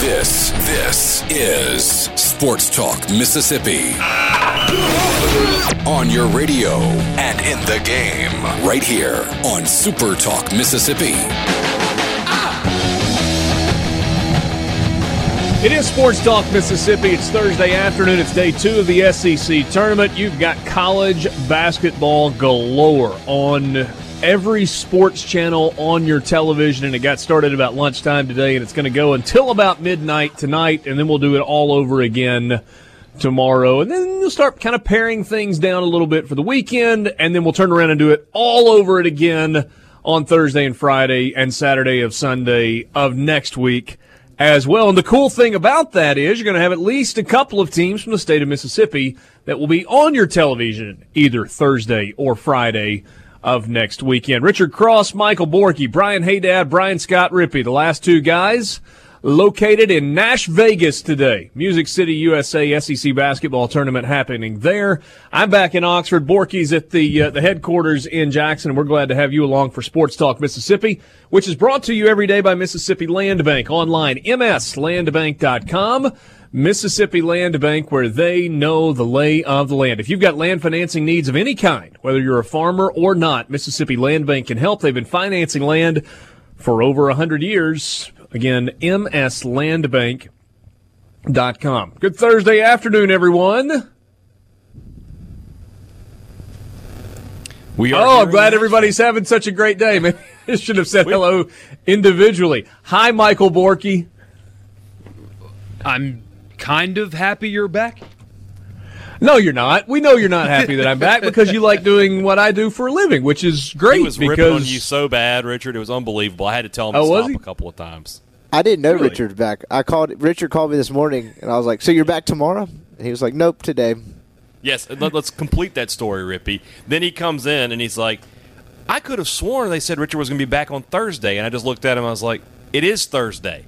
This is Sports Talk Mississippi. On your radio and in the game, right here on Super Talk Mississippi. It is Sports Talk Mississippi. It's Thursday afternoon. It's day two of the SEC tournament. You've got college basketball galore on every sports channel on your television, and it got started about lunchtime today, and it's going to go until about midnight tonight, and then we'll do it all over again tomorrow, and then we'll start kind of paring things down a little bit for the weekend, and then we'll turn around and do it all over it again on Thursday and Friday and Saturday of Sunday of next week as well. And the cool thing about that is you're going to have at least a couple of teams from the state of Mississippi that will be on your television either Thursday or Friday of next weekend. Richard Cross, Michael Borky, Brian Haydad, Brian Scott Rippey, the last two guys located in Nash Vegas today. Music City, USA, SEC basketball tournament happening there. I'm back in Oxford. Borky's at the headquarters in Jackson, and we're glad to have you along for Sports Talk Mississippi, which is brought to you every day by Mississippi Land Bank. Online, MSLandBank.com. Mississippi Land Bank, where they know the lay of the land. If you've got land financing needs of any kind, whether you're a farmer or not, Mississippi Land Bank can help. They've been financing land for over 100 years. Again, MSLandBank.com. Good Thursday afternoon, everyone. I'm glad everybody's having such a great day. Man, I should have said hello individually. Hi, Michael Borky. I'm kind of happy you're back. No, you're not. We know you're not happy that I'm back because you like doing what I do for a living, which is great. He was ripping on you so bad, Richard. It was unbelievable. I had to tell him to stop a couple of times. I didn't know Richard's back. Richard called me this morning, and I was like, so you're back tomorrow? And he was like, nope, today. Yes, let's complete that story, Rippy. Then he comes in, and he's like, I could have sworn they said Richard was going to be back on Thursday. And I just looked at him, and I was like, it is Thursday.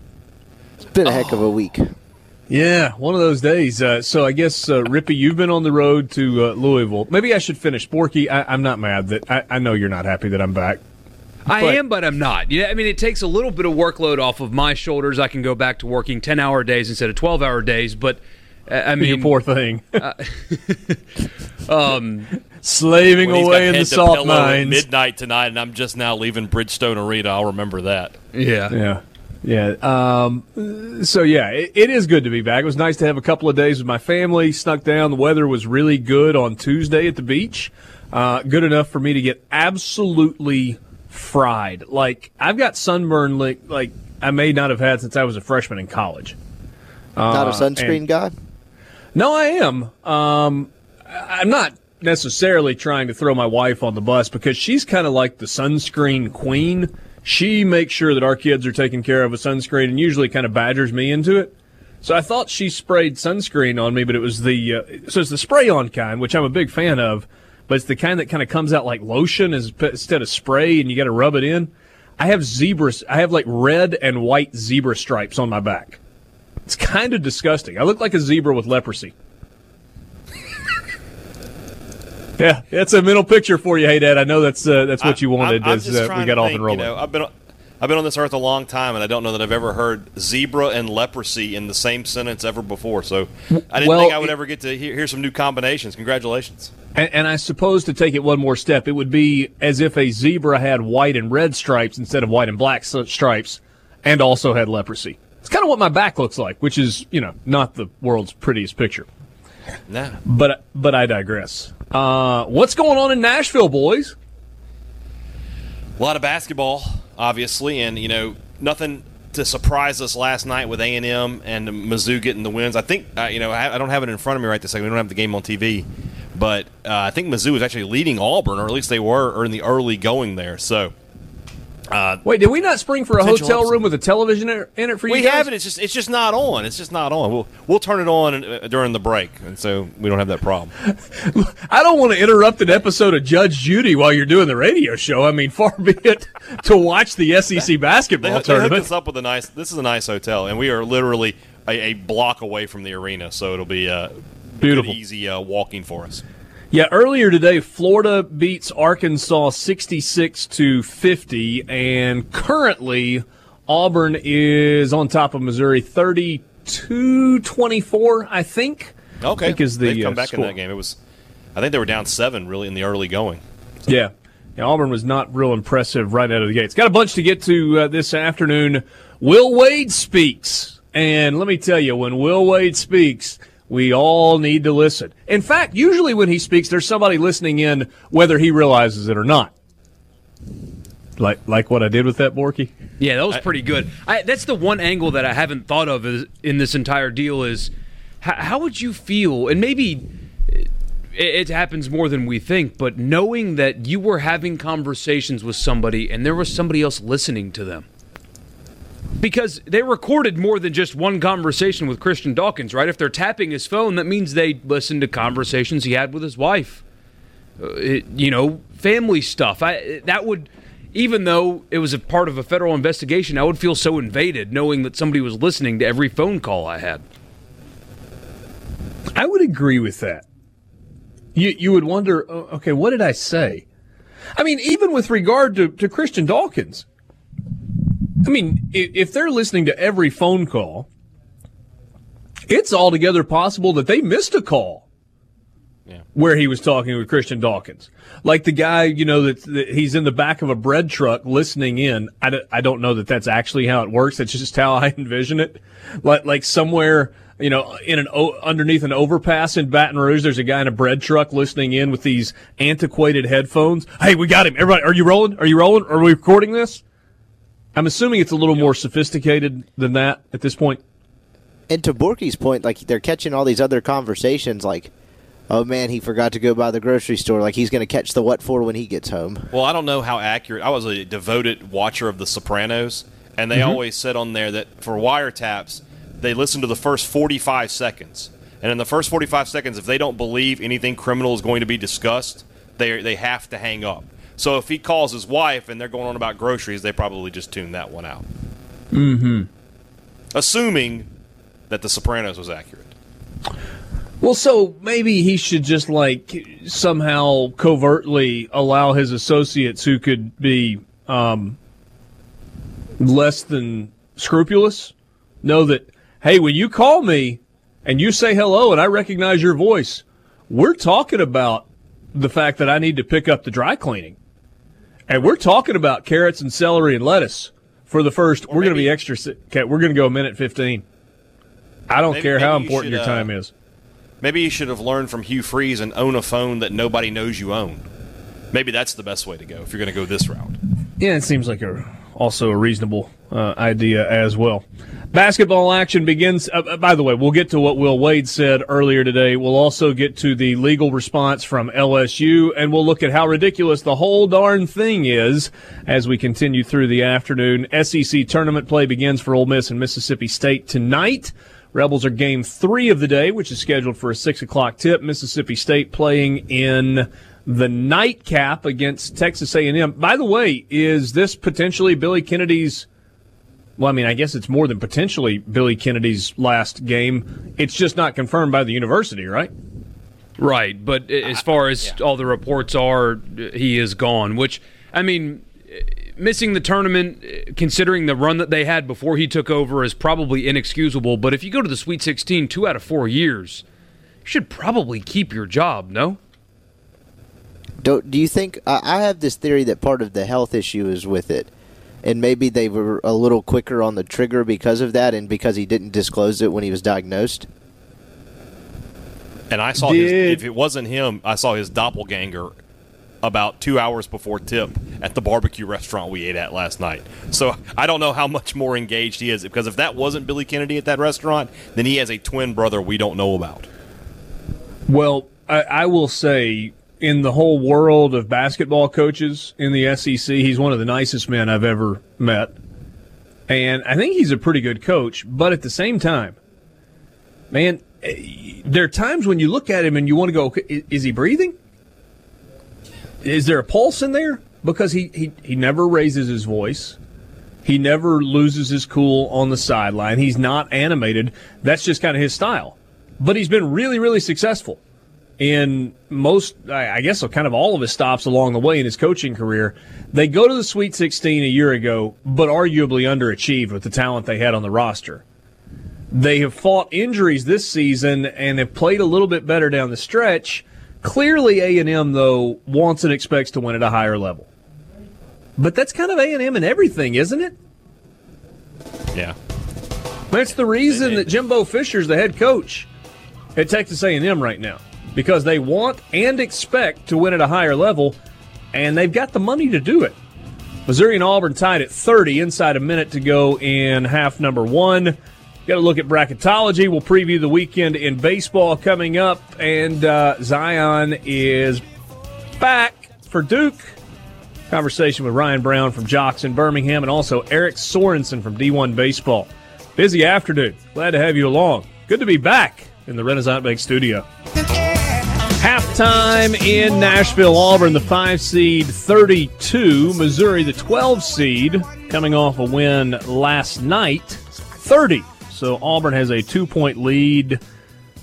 It's been a heck of a week. Yeah, one of those days. So I guess, Rippy, you've been on the road to Louisville. Maybe I should finish. Borky, I'm not mad that I know you're not happy that I'm back. I am, but I'm not. Yeah, I mean, it takes a little bit of workload off of my shoulders. I can go back to working 10-hour days instead of 12-hour days, but I mean, you poor thing. Slaving away in the salt mines. Midnight tonight, and I'm just now leaving Bridgestone Arena. I'll remember that. Yeah. Yeah. It is good to be back. It was nice to have a couple of days with my family. Snuck down. The weather was really good on Tuesday at the beach. Good enough for me to get absolutely fried. Like, I've got sunburn like I may not have had since I was a freshman in college. Not a sunscreen guy? No, I am. I'm not necessarily trying to throw my wife on the bus because she's kind of like the sunscreen queen. She makes sure that our kids are taken care of with sunscreen and usually kind of badgers me into it. So I thought she sprayed sunscreen on me, but it was it's the spray-on kind, which I'm a big fan of, but it's the kind that kind of comes out like lotion instead of spray, and you got to rub it in. I have like red and white zebra stripes on my back. It's kind of disgusting. I look like a zebra with leprosy. Yeah, that's a mental picture for you, hey Dad. I know that's what you wanted. We got off and rolling. You know, I've been on this earth a long time, and I don't know that I've ever heard zebra and leprosy in the same sentence ever before. So I didn't think I would ever get to hear some new combinations. Congratulations. And I suppose to take it one more step, it would be as if a zebra had white and red stripes instead of white and black stripes, and also had leprosy. It's kind of what my back looks like, which is not the world's prettiest picture. No. But I digress. What's going on in Nashville, boys? A lot of basketball, obviously, and nothing to surprise us last night with A&M and Mizzou getting the wins. I think I don't have it in front of me right this second. We don't have the game on TV, but I think Mizzou is actually leading Auburn, or at least they were in the early going there. So Wait, did we not spring for a hotel room with a television in it for you guys? We have it. It's just not on. It's just not on. We'll turn it on during the break, and so we don't have that problem. I don't want to interrupt an episode of Judge Judy while you're doing the radio show. I mean, far be it to watch the SEC basketball tournament. They hooked us up with a nice. This is a nice hotel, and we are literally a block away from the arena, so it'll be beautiful, easy walking for us. Yeah, earlier today, Florida beats Arkansas 66-50, and currently Auburn is on top of Missouri 32-24, I think. Okay, I think is they've come back score in that game. It was, I think they were down 7 really in the early going. So. Yeah, Auburn was not real impressive right out of the gates. Got a bunch to get to this afternoon. Will Wade speaks, and let me tell you, when Will Wade speaks, we all need to listen. In fact, usually when he speaks, there's somebody listening in, whether he realizes it or not. Like what I did with that, Borky? Yeah, that was pretty good. That's the one angle that I haven't thought of in this entire deal is how would you feel, and maybe it happens more than we think, but knowing that you were having conversations with somebody and there was somebody else listening to them. Because they recorded more than just one conversation with Christian Dawkins, right? If they're tapping his phone, that means they listened to conversations he had with his wife. Family stuff. Even though it was a part of a federal investigation, I would feel so invaded knowing that somebody was listening to every phone call I had. I would agree with that. You would wonder, okay, what did I say? I mean, even with regard to Christian Dawkins, I mean, if they're listening to every phone call, it's altogether possible that they missed a call where he was talking with Christian Dawkins. Like the guy, that he's in the back of a bread truck listening in. I don't know that that's actually how it works. That's just how I envision it. Like somewhere, in underneath an overpass in Baton Rouge, there's a guy in a bread truck listening in with these antiquated headphones. Hey, we got him. Everybody, are you rolling? Are you rolling? Are we recording this? I'm assuming it's a little more sophisticated than that at this point. And to Borky's point, like, they're catching all these other conversations, like, oh, man, he forgot to go by the grocery store. Like, he's going to catch the what for when he gets home. Well, I don't know how accurate. I was a devoted watcher of The Sopranos, and they always said on there that for wiretaps, they listen to the first 45 seconds. And in the first 45 seconds, if they don't believe anything criminal is going to be discussed, they have to hang up. So if he calls his wife and they're going on about groceries, they probably just tune that one out. Mm-hmm. Assuming that The Sopranos was accurate. Well, so maybe he should just, somehow covertly allow his associates who could be less than scrupulous know that, hey, when you call me and you say hello and I recognize your voice, we're talking about the fact that I need to pick up the dry cleaning. And we're talking about carrots and celery and lettuce for the first. Or we're going to be extra. Okay, we're going to go a minute 15. I don't care how important your time is. Maybe you should have learned from Hugh Freeze and own a phone that nobody knows you own. Maybe that's the best way to go if you're going to go this route. Yeah, it seems like also a reasonable idea as well. Basketball action begins. By the way, we'll get to what Will Wade said earlier today. We'll also get to the legal response from LSU, and we'll look at how ridiculous the whole darn thing is as we continue through the afternoon. SEC tournament play begins for Ole Miss and Mississippi State tonight. Rebels are game 3 of the day, which is scheduled for a 6 o'clock tip. Mississippi State playing in the nightcap against Texas A&M. By the way, is this potentially Billy Kennedy's – well, I mean, I guess it's more than potentially Billy Kennedy's last game. It's just not confirmed by the university, right? Right, but as far as all the reports are, he is gone, which, I mean, missing the tournament, considering the run that they had before he took over, is probably inexcusable. But if you go to the Sweet 16 2 out of 4 years, you should probably keep your job, no? Do you think I have this theory that part of the health issue is with it, and maybe they were a little quicker on the trigger because of that and because he didn't disclose it when he was diagnosed? And I saw if it wasn't him, I saw his doppelganger about 2 hours before tip at the barbecue restaurant we ate at last night. So I don't know how much more engaged he is, because if that wasn't Billy Kennedy at that restaurant, then he has a twin brother we don't know about. Well, I will say – in the whole world of basketball coaches in the SEC, he's one of the nicest men I've ever met. And I think he's a pretty good coach. But at the same time, man, there are times when you look at him and you want to go, is he breathing? Is there a pulse in there? Because he never raises his voice. He never loses his cool on the sideline. He's not animated. That's just kind of his style. But he's been really, really successful in most, I guess, kind of all of his stops along the way in his coaching career. They go to the Sweet 16 a year ago, but arguably underachieved with the talent they had on the roster. They have fought injuries this season and have played a little bit better down the stretch. Clearly, A&M, though, wants and expects to win at a higher level. But that's kind of A&M and everything, isn't it? Yeah. That's the reason that Jimbo Fisher's the head coach at Texas A&M right now, because they want and expect to win at a higher level, and they've got the money to do it. Missouri and Auburn tied at 30, inside a minute to go in half number one. Got to look at bracketology. We'll preview the weekend in baseball coming up, and Zion is back for Duke. Conversation with Ryan Brown from Jocks in Birmingham, and also Eric Sorensen from D1 Baseball. Busy afternoon. Glad to have you along. Good to be back in the Renaissance Bank studio. Halftime in Nashville. Auburn, the 5-seed, 32. Missouri, the 12-seed, coming off a win last night, 30. So Auburn has a 2-point lead.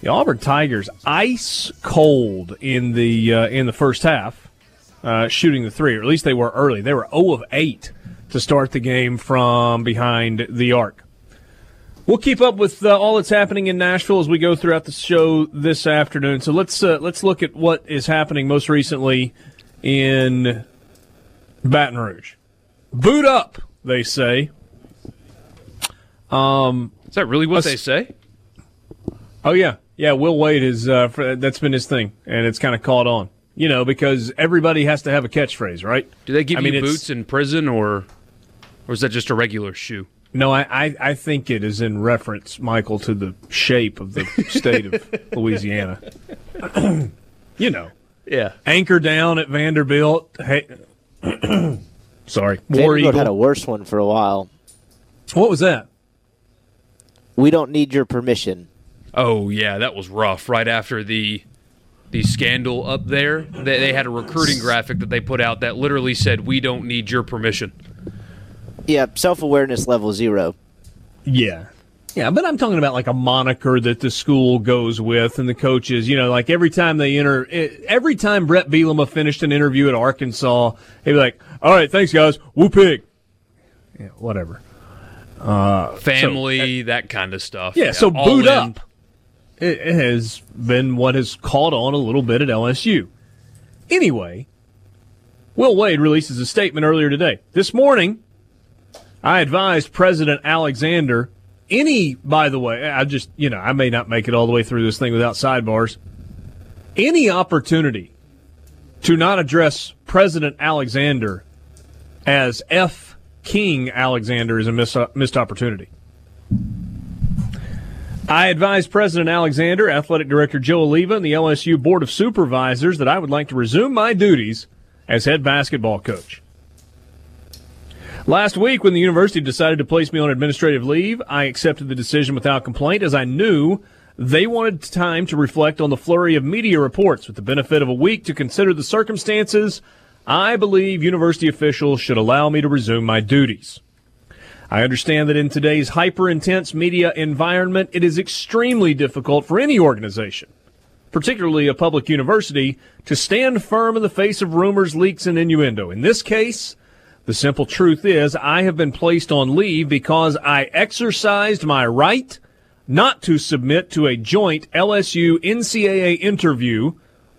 The Auburn Tigers ice cold in the first half. Shooting the three, or at least they were early. They were 0 of 8 to start the game from behind the arc. We'll keep up with all that's happening in Nashville as we go throughout the show this afternoon. So let's look at what is happening most recently in Baton Rouge. Boot up, they say. Is that really what they say? Oh, yeah. Yeah, Will Wade is that's been his thing, and it's kind of caught on. You know, because everybody has to have a catchphrase, right? Do they give you boots in prison, or is that just a regular shoe? No, I think it is in reference, Michael, to the shape of the state of Louisiana. You know. Yeah. Anchor down at Vanderbilt. Hey, sorry. War Eagle. Vanderbilt had a worse one for a while. What was that? We don't need your permission. Oh, yeah, that was rough. Right after the scandal up there, they had a recruiting graphic that they put out that literally said, "We don't need your permission." Yeah, self-awareness level 0. Yeah. Yeah, but I'm talking about like a moniker that the school goes with and the coaches, you know, like every time Brett Bielema finished an interview at Arkansas, he'd be like, "All right, thanks guys, woo pig." Yeah, whatever. Family, so that kind of stuff. Yeah, so boot up. It has been what has caught on a little bit at LSU. Anyway, Will Wade releases a statement earlier today. "This morning, I advised President Alexander," by the way, I may not make it all the way through this thing without sidebars. "Any opportunity to not address President Alexander as F. King Alexander is a missed opportunity. I advise President Alexander, Athletic Director Joe Alleva, and the LSU Board of Supervisors that I would like to resume my duties as head basketball coach. Last week, when the university decided to place me on administrative leave, I accepted the decision without complaint, as I knew they wanted time to reflect on the flurry of media reports. With the benefit of a week to consider the circumstances, I believe university officials should allow me to resume my duties. I understand that in today's hyper-intense media environment, it is extremely difficult for any organization, particularly a public university, to stand firm in the face of rumors, leaks, and innuendo. In this case, the simple truth is I have been placed on leave because I exercised my right not to submit to a joint LSU-NCAA interview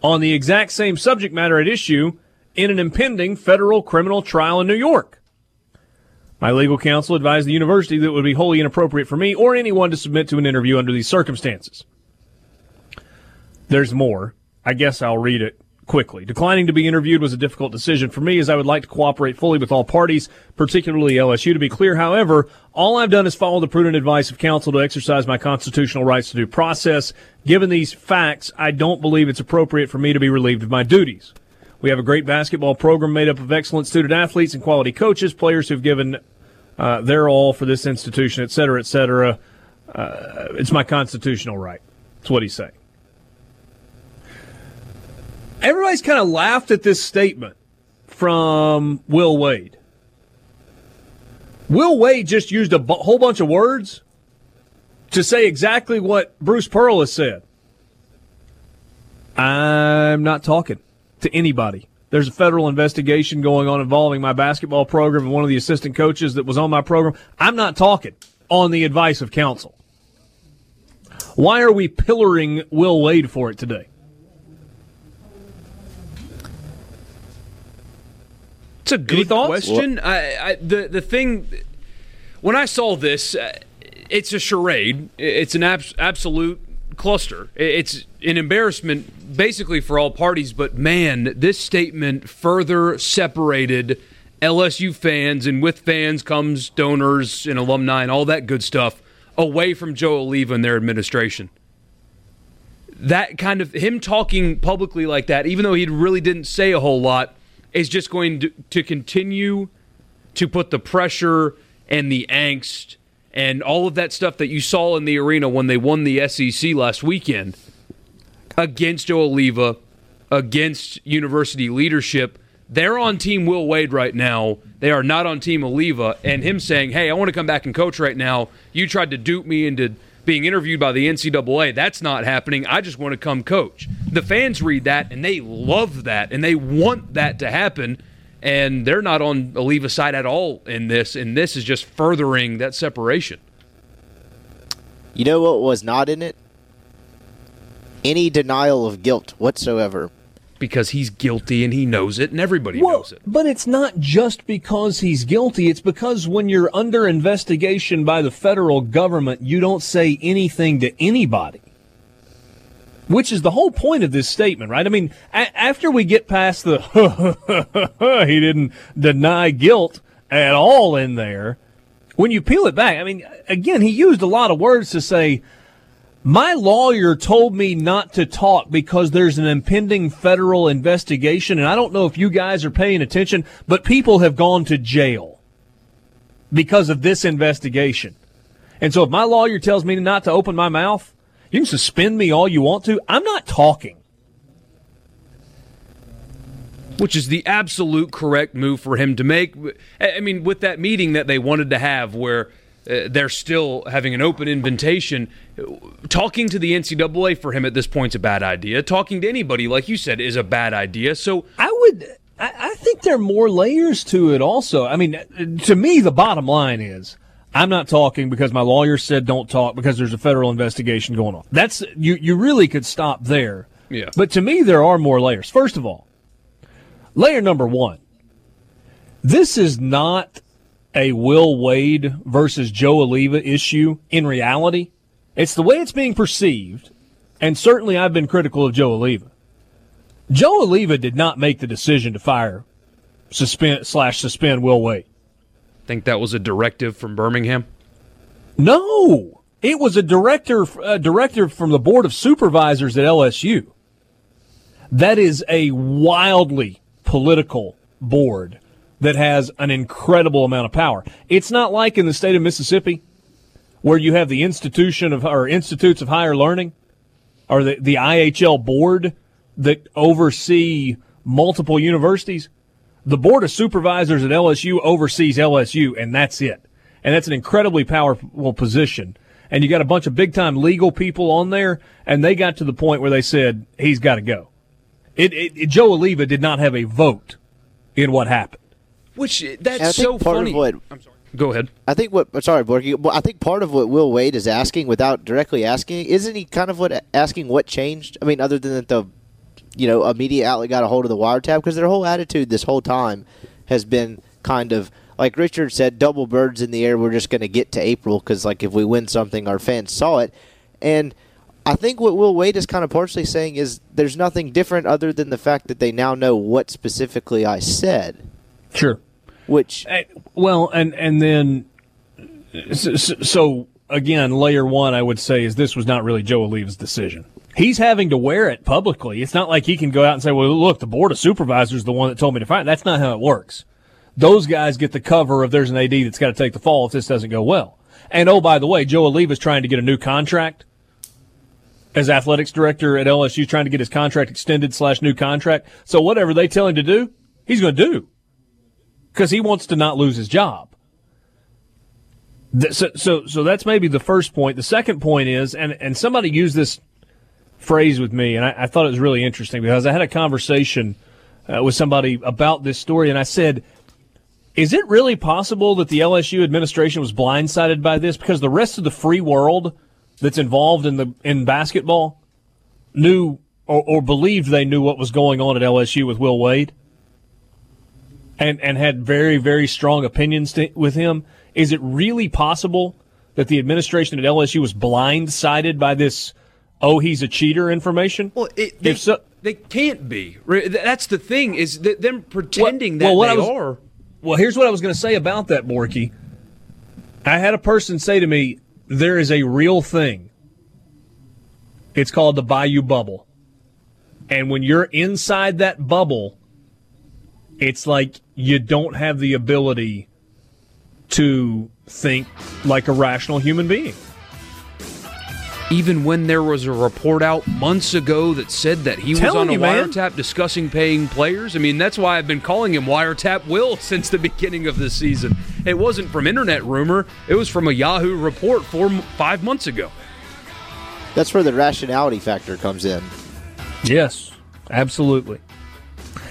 on the exact same subject matter at issue in an impending federal criminal trial in New York. My legal counsel advised the university that it would be wholly inappropriate for me or anyone to submit to an interview under these circumstances." There's more. I guess I'll read it quickly. Declining to be interviewed was a difficult decision for me, as I would like to cooperate fully with all parties, particularly LSU, to be clear. However, all I've done is follow the prudent advice of counsel to exercise my constitutional rights to due process. Given these facts, I don't believe it's appropriate for me to be relieved of my duties. We have a great basketball program made up of excellent student athletes and quality coaches, players who've given their all for this institution, et cetera, et cetera. It's my constitutional right. That's what he's saying. Everybody's kind of laughed at this statement from Will Wade. Will Wade just used a whole bunch of words to say exactly what Bruce Pearl has said. I'm not talking to anybody. There's a federal investigation going on involving my basketball program and one of the assistant coaches that was on my program. I'm not talking on the advice of counsel. Why are we pillaring Will Wade for it today? It's a good question. Well, the thing, when I saw this, it's a charade. It's an absolute cluster. It's an embarrassment basically for all parties, but man, this statement further separated LSU fans, and with fans comes donors and alumni and all that good stuff, away from Joe Alleva and their administration. That kind of, him talking publicly like that, even though he really didn't say a whole lot, is just going to continue to put the pressure and the angst and all of that stuff that you saw in the arena when they won the SEC last weekend against Joe Alleva, against university leadership. They're on Team Will Wade right now. They are not on Team Alleva. And him saying, hey, I want to come back and coach right now. You tried to dupe me into being interviewed by the NCAA. That's not happening. I just want to come coach. The fans read that, and they love that, and they want that to happen. And they're not on Alleva's side at all in this, and this is just furthering that separation. You know what was not in it? Any denial of guilt whatsoever. Because he's guilty and he knows it and everybody knows it. But it's not just because he's guilty. It's because when you're under investigation by the federal government, you don't say anything to anybody, which is the whole point of this statement, right? I mean, after we get past the he didn't deny guilt at all in there, when you peel it back, I mean, again, he used a lot of words to say, my lawyer told me not to talk because there's an impending federal investigation, and I don't know if you guys are paying attention, but people have gone to jail because of this investigation. And so if my lawyer tells me not to open my mouth, you can suspend me all you want to. I'm not talking. Which is the absolute correct move for him to make. I mean, with that meeting that they wanted to have where they're still having an open invitation. Talking to the NCAA for him at this point is a bad idea. Talking to anybody, like you said, is a bad idea. So I think there are more layers to it also. I mean, to me, the bottom line is I'm not talking because my lawyer said don't talk because there's a federal investigation going on. That's you really could stop there. Yeah. But to me, there are more layers. First of all, layer number one, this is not a Will Wade versus Joe Alleva issue in reality. It's the way it's being perceived, and certainly I've been critical of Joe Alleva. Joe Alleva did not make the decision to fire, suspend Will Wade. Think that was a directive from Birmingham? No, it was a directive from the Board of Supervisors at LSU. That is a wildly political board that has an incredible amount of power. It's not like in the state of Mississippi where you have the Institutes of Higher Learning or the IHL board that oversee multiple universities. The Board of Supervisors at LSU oversees LSU, and that's it. And that's an incredibly powerful position. And you got a bunch of big-time legal people on there, and they got to the point where they said, he's got to go. Joe Alleva did not have a vote in what happened. Which, that's so funny. I'm sorry. Go ahead. I think part of what Will Wade is asking, without directly asking, isn't he kind of asking what changed? I mean, other than that a media outlet got a hold of the wiretap, because their whole attitude this whole time has been kind of, like Richard said, double birds in the air. We're just going to get to April because, like, if we win something, our fans saw it. And I think what Will Wade is kind of partially saying is there's nothing different other than the fact that they now know what specifically I said. Sure. Which, well, and then, so again, layer one, I would say, is this was not really Joe Alleva's decision. He's having to wear it publicly. It's not like he can go out and say, well, look, the board of supervisors is the one that told me to fire. That's not how it works. Those guys get the cover of there's an AD that's got to take the fall if this doesn't go well. And, oh, by the way, Joe Alleva is trying to get a new contract as athletics director at LSU, trying to get his contract extended / new contract. So whatever they tell him to do, he's going to do because he wants to not lose his job. So that's maybe the first point. The second point is, and somebody used this phrase with me, and I thought it was really interesting because I had a conversation with somebody about this story, and I said, is it really possible that the LSU administration was blindsided by this because the rest of the free world that's involved in basketball knew or believed they knew what was going on at LSU with Will Wade and had very, very strong opinions with him? Is it really possible that the administration at LSU was blindsided by this, oh, he's a cheater information? Well, they can't be. That's the thing, is that them pretending they are. Well, here's what I was going to say about that, Borky. I had a person say to me, there is a real thing. It's called the Bayou Bubble. And when you're inside that bubble, it's like you don't have the ability to think like a rational human being. Even when there was a report out months ago that said that he was on a wiretap discussing paying players. I mean, that's why I've been calling him Wiretap Will since the beginning of this season. It wasn't from internet rumor. It was from a Yahoo report 5 months ago. That's where the rationality factor comes in. Yes, absolutely.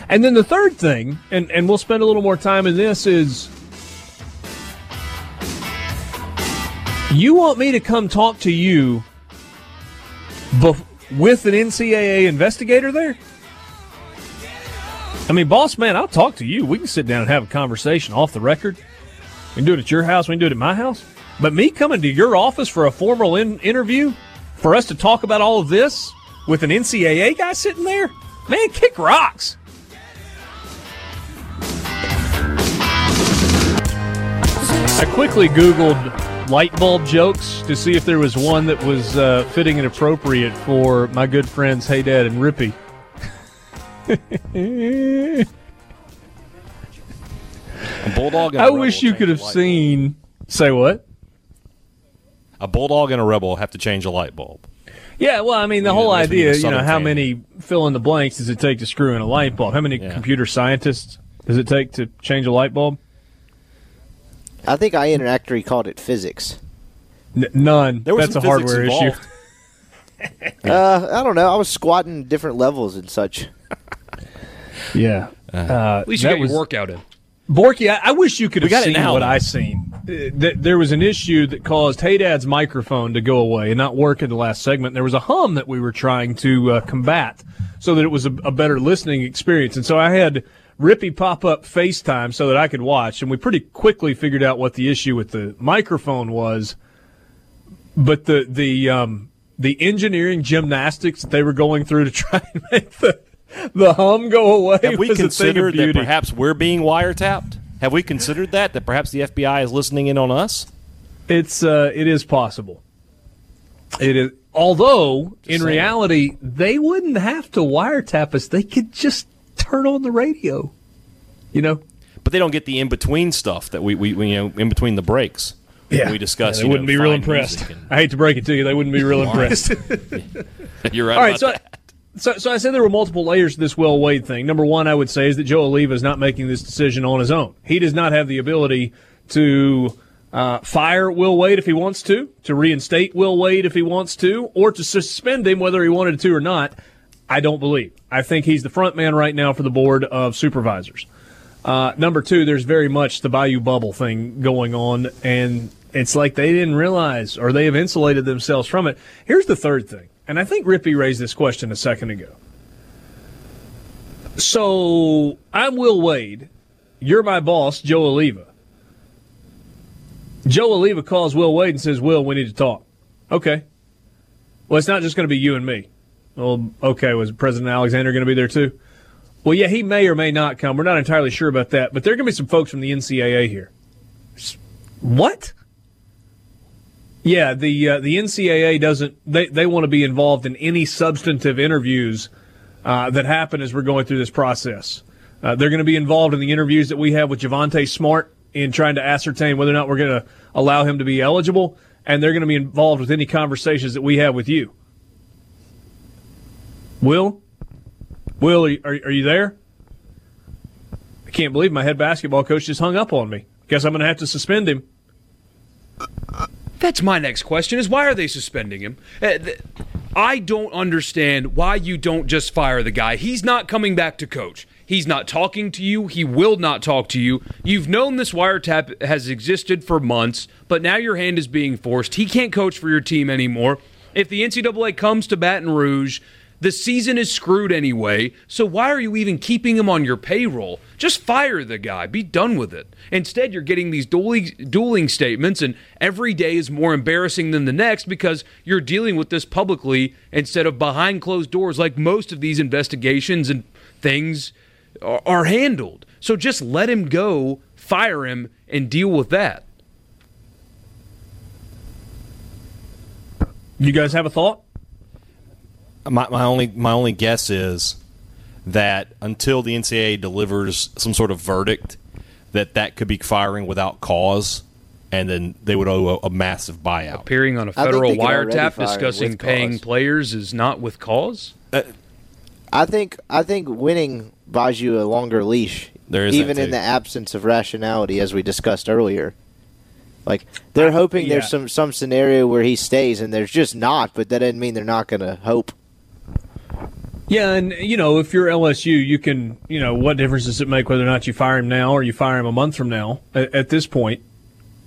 And then the third thing, and we'll spend a little more time in this, is you want me to come talk to you with an NCAA investigator there? I mean, boss man, I'll talk to you. We can sit down and have a conversation off the record. We can do it at your house. We can do it at my house. But me coming to your office for a formal interview for us to talk about all of this with an NCAA guy sitting there? Man, kick rocks. I quickly Googled light bulb jokes to see if there was one that was fitting and appropriate for my good friends Haydad and Rippey. A bulldog and a I rebel wish you could have seen. Bulb. Say what? A bulldog and a rebel have to change a light bulb. Yeah, well, I mean, the whole idea, how many fill in the blanks does it take to screw in a light bulb? How many computer scientists does it take to change a light bulb? I think I actually called it physics. None. That's a hardware issue. I don't know. I was squatting different levels and such. Yeah. At least you got your workout in. Borky, I wish you could have seen what I seen. There was an issue that caused Haydad's microphone to go away and not work in the last segment. There was a hum that we were trying to combat so that it was a better listening experience. And so I had Rippey pop up FaceTime so that I could watch, and we pretty quickly figured out what the issue with the microphone was. But the engineering gymnastics that they were going through to try and make the hum go away. Have we considered that perhaps we're being wiretapped? Have we considered that perhaps the FBI is listening in on us? It is possible. It is, although in reality they wouldn't have to wiretap us; they could just turn on the radio, But they don't get the in between stuff that we in between the breaks. Yeah, we discuss. Yeah, they wouldn't be real impressed. I hate to break it to you, they wouldn't be real impressed. You're right. All right, so I said there were multiple layers to this Will Wade thing. Number one, I would say, is that Joe Alleva is not making this decision on his own. He does not have the ability to fire Will Wade if he wants to reinstate Will Wade if he wants to, or to suspend him whether he wanted to or not. I don't believe. I think he's the front man right now for the board of supervisors. Number two, there's very much the Bayou Bubble thing going on, and it's like they didn't realize or they have insulated themselves from it. Here's the third thing, and I think Rippey raised this question a second ago. So I'm Will Wade. You're my boss, Joe Alleva. Joe Alleva calls Will Wade and says, Will, we need to talk. Okay. well, it's not just going to be you and me. Well, okay, was President Alexander going to be there too? Well, yeah, he may or may not come. We're not entirely sure about that, but there are going to be some folks from the NCAA here. What? Yeah, the NCAA doesn't – they want to be involved in any substantive interviews that happen as we're going through this process. They're going to be involved in the interviews that we have with Javonte Smart in trying to ascertain whether or not we're going to allow him to be eligible, and they're going to be involved with any conversations that we have with you. Will, are you there? I can't believe my head basketball coach just hung up on me. Guess I'm going to have to suspend him. That's my next question is why are they suspending him? I don't understand why you don't just fire the guy. He's not coming back to coach. He's not talking to you. He will not talk to you. You've known this wiretap has existed for months, but now your hand is being forced. He can't coach for your team anymore. If the NCAA comes to Baton Rouge, the season is screwed anyway, so why are you even keeping him on your payroll? Just fire the guy. Be done with it. Instead, you're getting these dueling statements, and every day is more embarrassing than the next because you're dealing with this publicly instead of behind closed doors like most of these investigations and things are handled. So just let him go, fire him, and deal with that. You guys have a thought? My only guess is that until the NCAA delivers some sort of verdict, that could be firing without cause, and then they would owe a massive buyout. Appearing on a federal wiretap discussing paying players is not with cause? I think winning buys you a longer leash, even in the absence of rationality, as we discussed earlier. Like, they're hoping there's some scenario where he stays, and there's just not, but that doesn't mean they're not going to hope. Yeah, and, you know, if you're LSU, you can, you know, what difference does it make whether or not you fire him now or you fire him a month from now? At this point,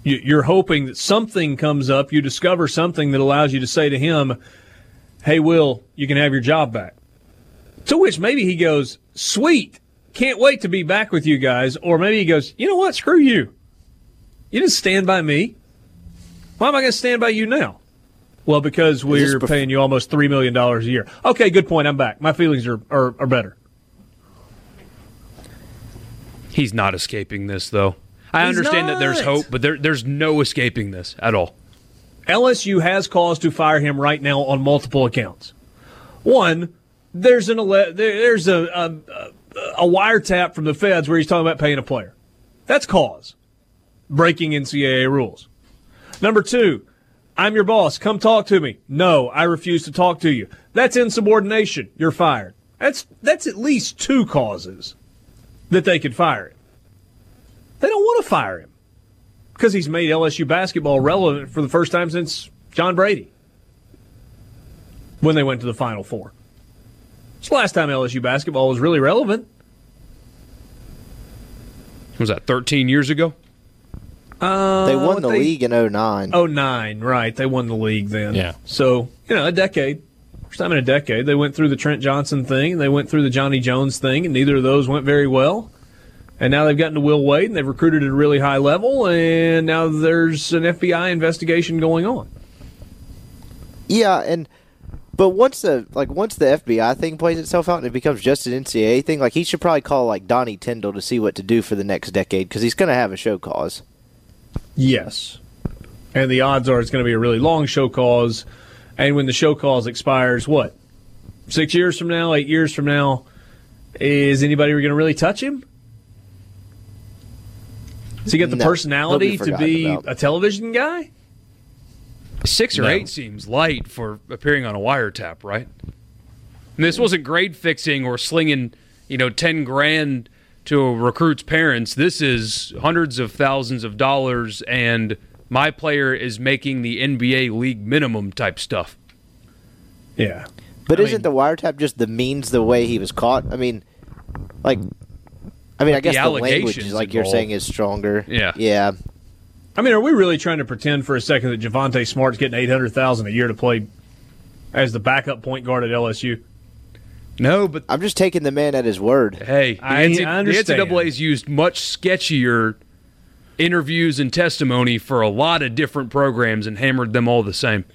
you're hoping that something comes up, you discover something that allows you to say to him, hey, Will, you can have your job back. To which maybe he goes, sweet, can't wait to be back with you guys. Or maybe he goes, you know what, screw you. You didn't stand by me. Why am I going to stand by you now? Well, because we're paying you almost $3 million a year. Okay, good point. I'm back. My feelings are better. He's not escaping this, though. I understand that there's hope, but there's no escaping this at all. LSU has cause to fire him right now on multiple accounts. One, there's a wiretap from the feds where he's talking about paying a player. That's cause. Breaking NCAA rules. Number two, I'm your boss. Come talk to me. No, I refuse to talk to you. That's insubordination. You're fired. That's at least two causes that they could fire him. They don't want to fire him because he's made LSU basketball relevant for the first time since John Brady when they went to the Final Four. It's the last time LSU basketball was really relevant. Was that 13 years ago? They won the league in 2009. 2009, right. They won the league then. Yeah. So, you know, a decade. First time in a decade. They went through the Trent Johnson thing, and they went through the Johnny Jones thing, and neither of those went very well. And now they've gotten to Will Wade, and they've recruited at a really high level, and now there's an FBI investigation going on. Yeah, but once the FBI thing plays itself out and it becomes just an NCAA thing, like he should probably call like Donnie Tyndall to see what to do for the next decade because he's going to have a show cause. Yes, and the odds are it's going to be a really long show cause, and when the show cause expires, what, 6 years from now, 8 years from now, is anybody going to really touch him? Does he get the personality to be a television guy? 6 or 8 seems light for appearing on a wiretap, right? And this wasn't grade fixing or slinging, you know, $10,000. To a recruit's parents, this is hundreds of thousands of dollars, and my player is making the NBA league minimum type stuff. Yeah. But isn't the wiretap just the means the way he was caught? I guess the language, like you're saying, is stronger. Yeah. Yeah. I mean, are we really trying to pretend for a second that Javonte Smart's getting $800,000 a year to play as the backup point guard at LSU? No, but I'm just taking the man at his word. Hey, I understand. The NCAA's used much sketchier interviews and testimony for a lot of different programs and hammered them all the same.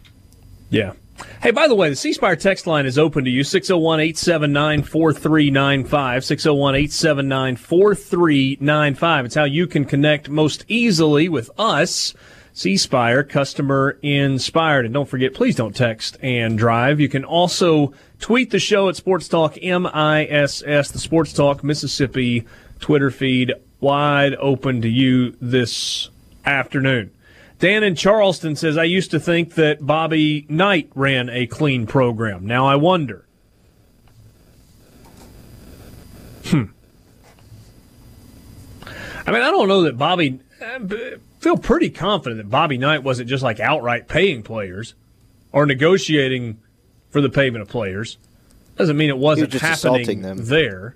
Yeah, Hey, by the way, the C Spire text line is open to you, 601-879-4395, 601-879-4395. It's how you can connect most easily with us, C Spire, customer inspired. And don't forget, please don't text and drive. You can also tweet the show at Sports Talk MISS, the Sports Talk Mississippi Twitter feed, wide open to you this afternoon. Dan in Charleston says, I used to think that Bobby Knight ran a clean program. Now I wonder. I mean, I don't know that Bobby – I feel pretty confident that Bobby Knight wasn't just like outright paying players or negotiating for the payment of players. Doesn't mean it wasn't happening there.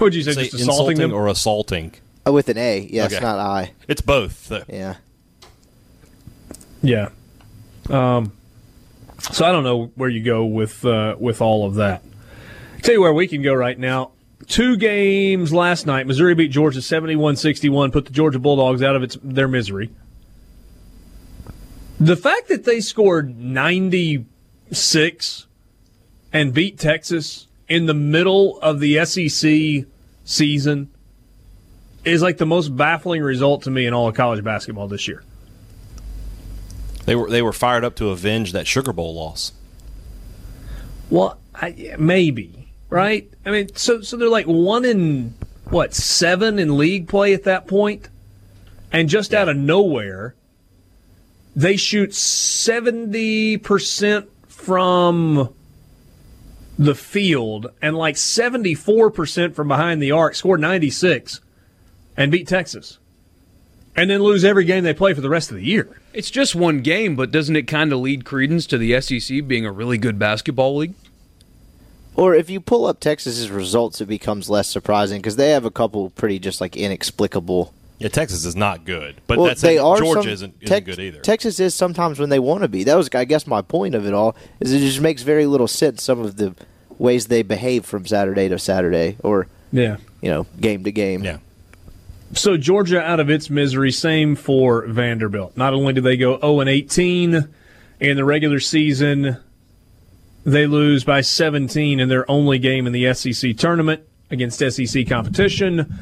Would you say just insulting them? Or assaulting? Oh, with an A. Yeah, okay. It's not I. It's both. Though. Yeah. Yeah. So I don't know where you go with all of that. I'll tell you where we can go right now. Two games last night. Missouri beat Georgia 71-61, put the Georgia Bulldogs out of their misery. The fact that they scored 96 and beat Texas in the middle of the SEC season is like the most baffling result to me in all of college basketball this year. They were fired up to avenge that Sugar Bowl loss. Well, maybe, right? I mean, so they're like 1-7 in league play at that point, and just out of nowhere, they shoot 70% from the field and like 74% from behind the arc. Scored 96 and beat Texas. And then lose every game they play for the rest of the year. It's just one game, but doesn't it kind of lead credence to the SEC being a really good basketball league? Or if you pull up Texas's results, it becomes less surprising because they have a couple pretty just like inexplicable. Yeah, Texas is not good, but well, that's Georgia isn't good either. Texas is sometimes when they want to be. That was, I guess, my point of it all is it just makes very little sense some of the ways they behave from Saturday to Saturday or game to game. Yeah. So Georgia out of its misery, same for Vanderbilt. Not only do they go 0-18 in the regular season, they lose by 17 in their only game in the SEC tournament against SEC competition.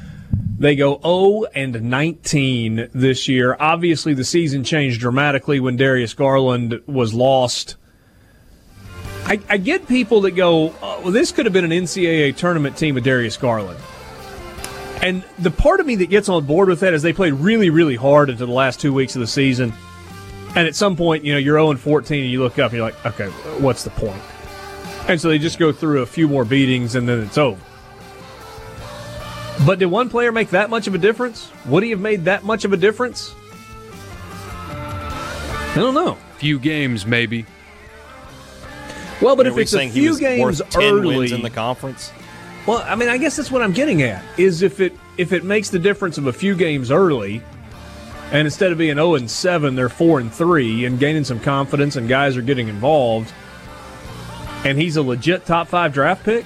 They go 0-19 this year. Obviously, the season changed dramatically when Darius Garland was lost. I get people that go, oh, well, this could have been an NCAA tournament team with Darius Garland. And the part of me that gets on board with that is they played really, really hard into the last 2 weeks of the season. And at some point, you're 0-14 and you look up and you're like, okay, what's the point? And so they just go through a few more beatings and then it's over. But did one player make that much of a difference? Would he have made that much of a difference? I don't know. Few games, maybe. Well, but if it's a few games early in the conference. Well, I mean, I guess that's what I'm getting at, is if it makes the difference of a few games early, and instead of being 0-7, they're 4-3 and gaining some confidence and guys are getting involved, and he's a legit top 5 draft pick,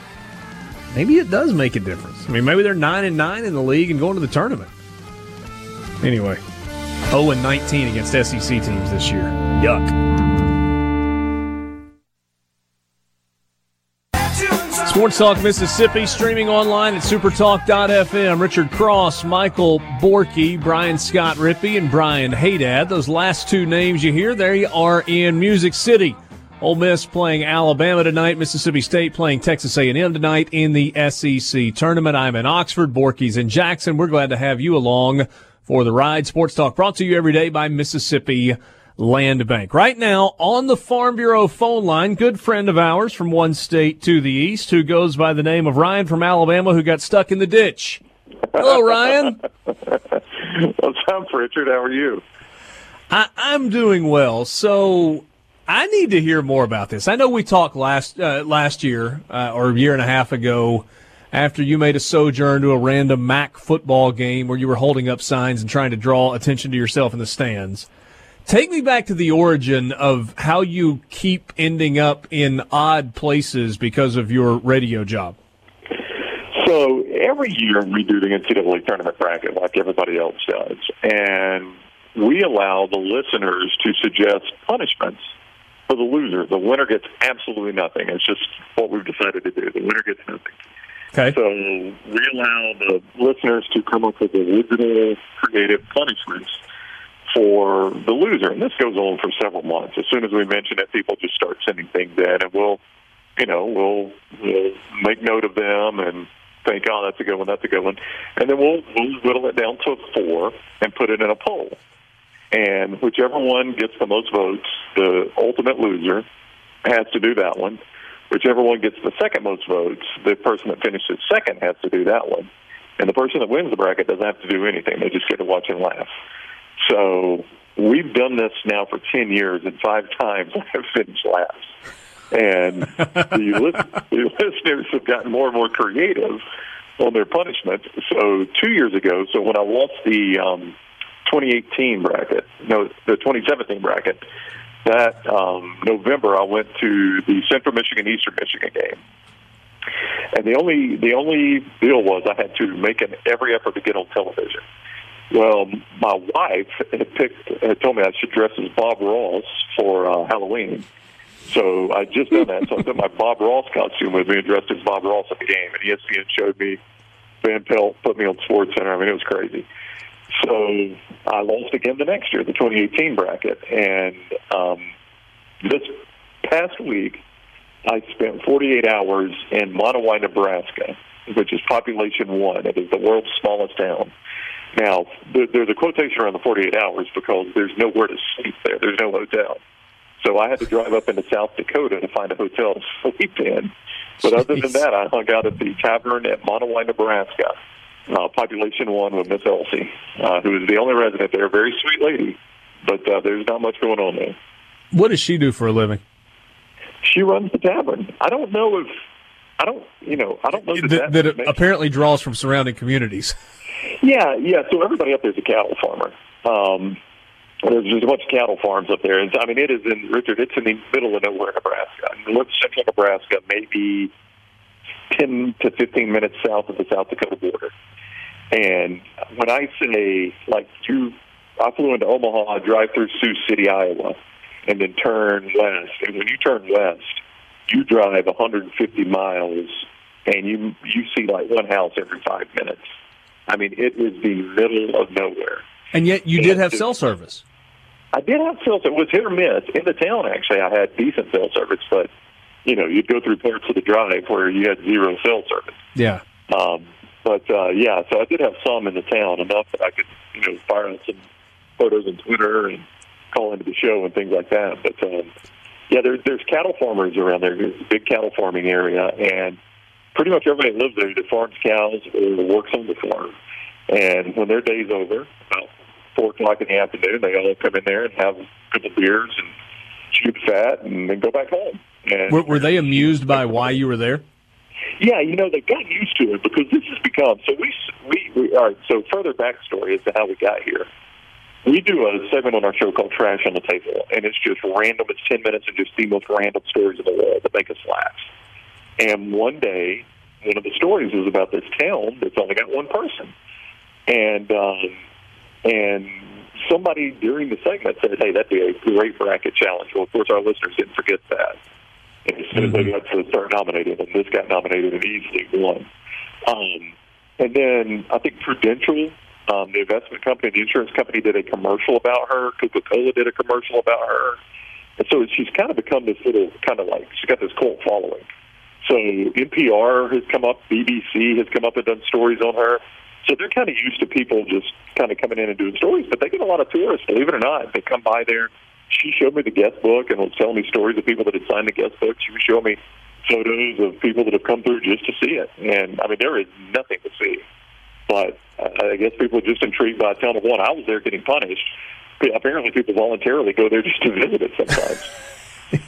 maybe it does make a difference. I mean, maybe they're 9-9 in the league and going to the tournament. Anyway, 0-19 against SEC teams this year. Yuck. Sports Talk Mississippi, streaming online at supertalk.fm. Richard Cross, Michael Borky, Brian Scott Rippey, and Brian Haydad. Those last two names you hear, they are in Music City. Ole Miss playing Alabama tonight. Mississippi State playing Texas A&M tonight in the SEC tournament. I'm in Oxford. Borky's in Jackson. We're glad to have you along for the ride. Sports Talk brought to you every day by Mississippi Land Bank. Right now, on the Farm Bureau phone line, good friend of ours from one state to the east who goes by the name of Ryan from Alabama who got stuck in the ditch. Hello, Ryan. What's up, Richard? How are you? I'm doing well. So I need to hear more about this. I know we talked last year or a year and a half ago after you made a sojourn to a random MAC football game where you were holding up signs and trying to draw attention to yourself in the stands. Take me back to the origin of how you keep ending up in odd places because of your radio job. So every year we do the NCAA tournament bracket like everybody else does, and we allow the listeners to suggest punishments for the loser. The winner gets absolutely nothing. It's just what we've decided to do. The winner gets nothing. Okay. So we allow the listeners to come up with original, creative punishments for the loser. And this goes on for several months. As soon as we mention it, people just start sending things in, and we'll make note of them and think, oh, that's a good one, that's a good one. And then we'll whittle it down to 4 and put it in a poll. And whichever one gets the most votes, the ultimate loser has to do that one. Whichever one gets the second most votes, the person that finishes second has to do that one. And the person that wins the bracket doesn't have to do anything. They just get to watch and laugh. So we've done this now for 10 years, and 5 times I've finished last. And the listeners have gotten more and more creative on their punishment. So 2 years ago, so when I lost the 2017 bracket, that November I went to the Central Michigan Eastern Michigan game. And the only deal was I had to make every effort to get on television. Well, my wife had told me I should dress as Bob Ross for Halloween. So I just done that. So I took my Bob Ross costume with me and dressed as Bob Ross at the game. And ESPN showed me. Van Pelt put me on SportsCenter. I mean, it was crazy. So I lost again the next year, the 2018 bracket. And this past week, I spent 48 hours in Monowai, Nebraska, which is population 1. It is the world's smallest town. Now, there's a quotation around the 48 hours because there's nowhere to sleep there. There's no hotel. So I had to drive up into South Dakota to find a hotel to sleep in. But other than that, I hung out at the tavern at Monowai, Nebraska, population 1 with Miss Elsie, who is the only resident there. Very sweet lady, but there's not much going on there. What does she do for a living? She runs the tavern. I don't know if I don't know that it apparently draws from surrounding communities. Yeah. So everybody up there is a cattle farmer. There's a bunch of cattle farms up there. I mean, it's in the middle of nowhere, Nebraska. I mean, central Nebraska, maybe 10 to 15 minutes south of the South Dakota border. And when I say, I flew into Omaha, drive through Sioux City, Iowa, and then turn west. And when you turn west, you drive 150 miles, and you see, one house every 5 minutes. I mean, it is the middle of nowhere. And yet you did have cell service. I did have cell service. It was hit or miss. In the town, actually, I had decent cell service, but, you'd go through parts of the drive where you had zero cell service. Yeah. So I did have some in the town, enough that I could, fire out some photos on Twitter and call into the show and things like that. But, there's cattle farmers around there. There's a big cattle farming area, and pretty much everybody that lives there either farms cows or works on the farm. And when their day's over, about 4 o'clock in the afternoon, they all come in there and have a couple beers and chew fat and then go back home. And were they amused by why you were there? Yeah, they got used to it because this has become – so we all right, so further backstory as to how we got here. We do a segment on our show called Trash on the Table, and it's just random. It's 10 minutes of just the most random stories in the world that make us laugh. And one day, one of the stories was about this town that's only got one person. And somebody during the segment said, hey, that'd be a great bracket challenge. Well, of course, our listeners didn't forget that. And as soon as they got to start nominated, and this got nominated and easily won. And then I think Prudential, the investment company, the insurance company, did a commercial about her. Coca-Cola did a commercial about her. And so she's kind of become this little, she's got this cult following. So NPR has come up, BBC has come up and done stories on her. So they're kind of used to people just kind of coming in and doing stories, but they get a lot of tourists, believe it or not. They come by there. She showed me the guest book and was telling me stories of people that had signed the guest book. She was showing me photos of people that have come through just to see it. And, I mean, there is nothing to see. But I guess people are just intrigued by a town of one. I was there getting punished. Apparently people voluntarily go there just to visit it sometimes.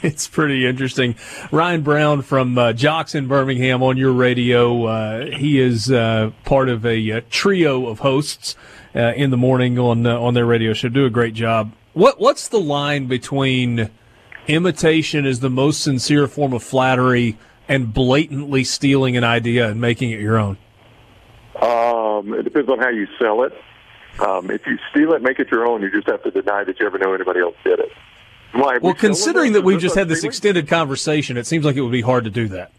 It's pretty interesting. Ryan Brown from Jackson, Birmingham, on your radio. He is part of a trio of hosts in the morning on their radio show. Do a great job. What's the line between imitation is the most sincere form of flattery and blatantly stealing an idea and making it your own? It depends on how you sell it. If you steal it, make it your own, you just have to deny that you ever know anybody else did it. Right. Well, considering that we've just had this extended conversation, it seems like it would be hard to do that.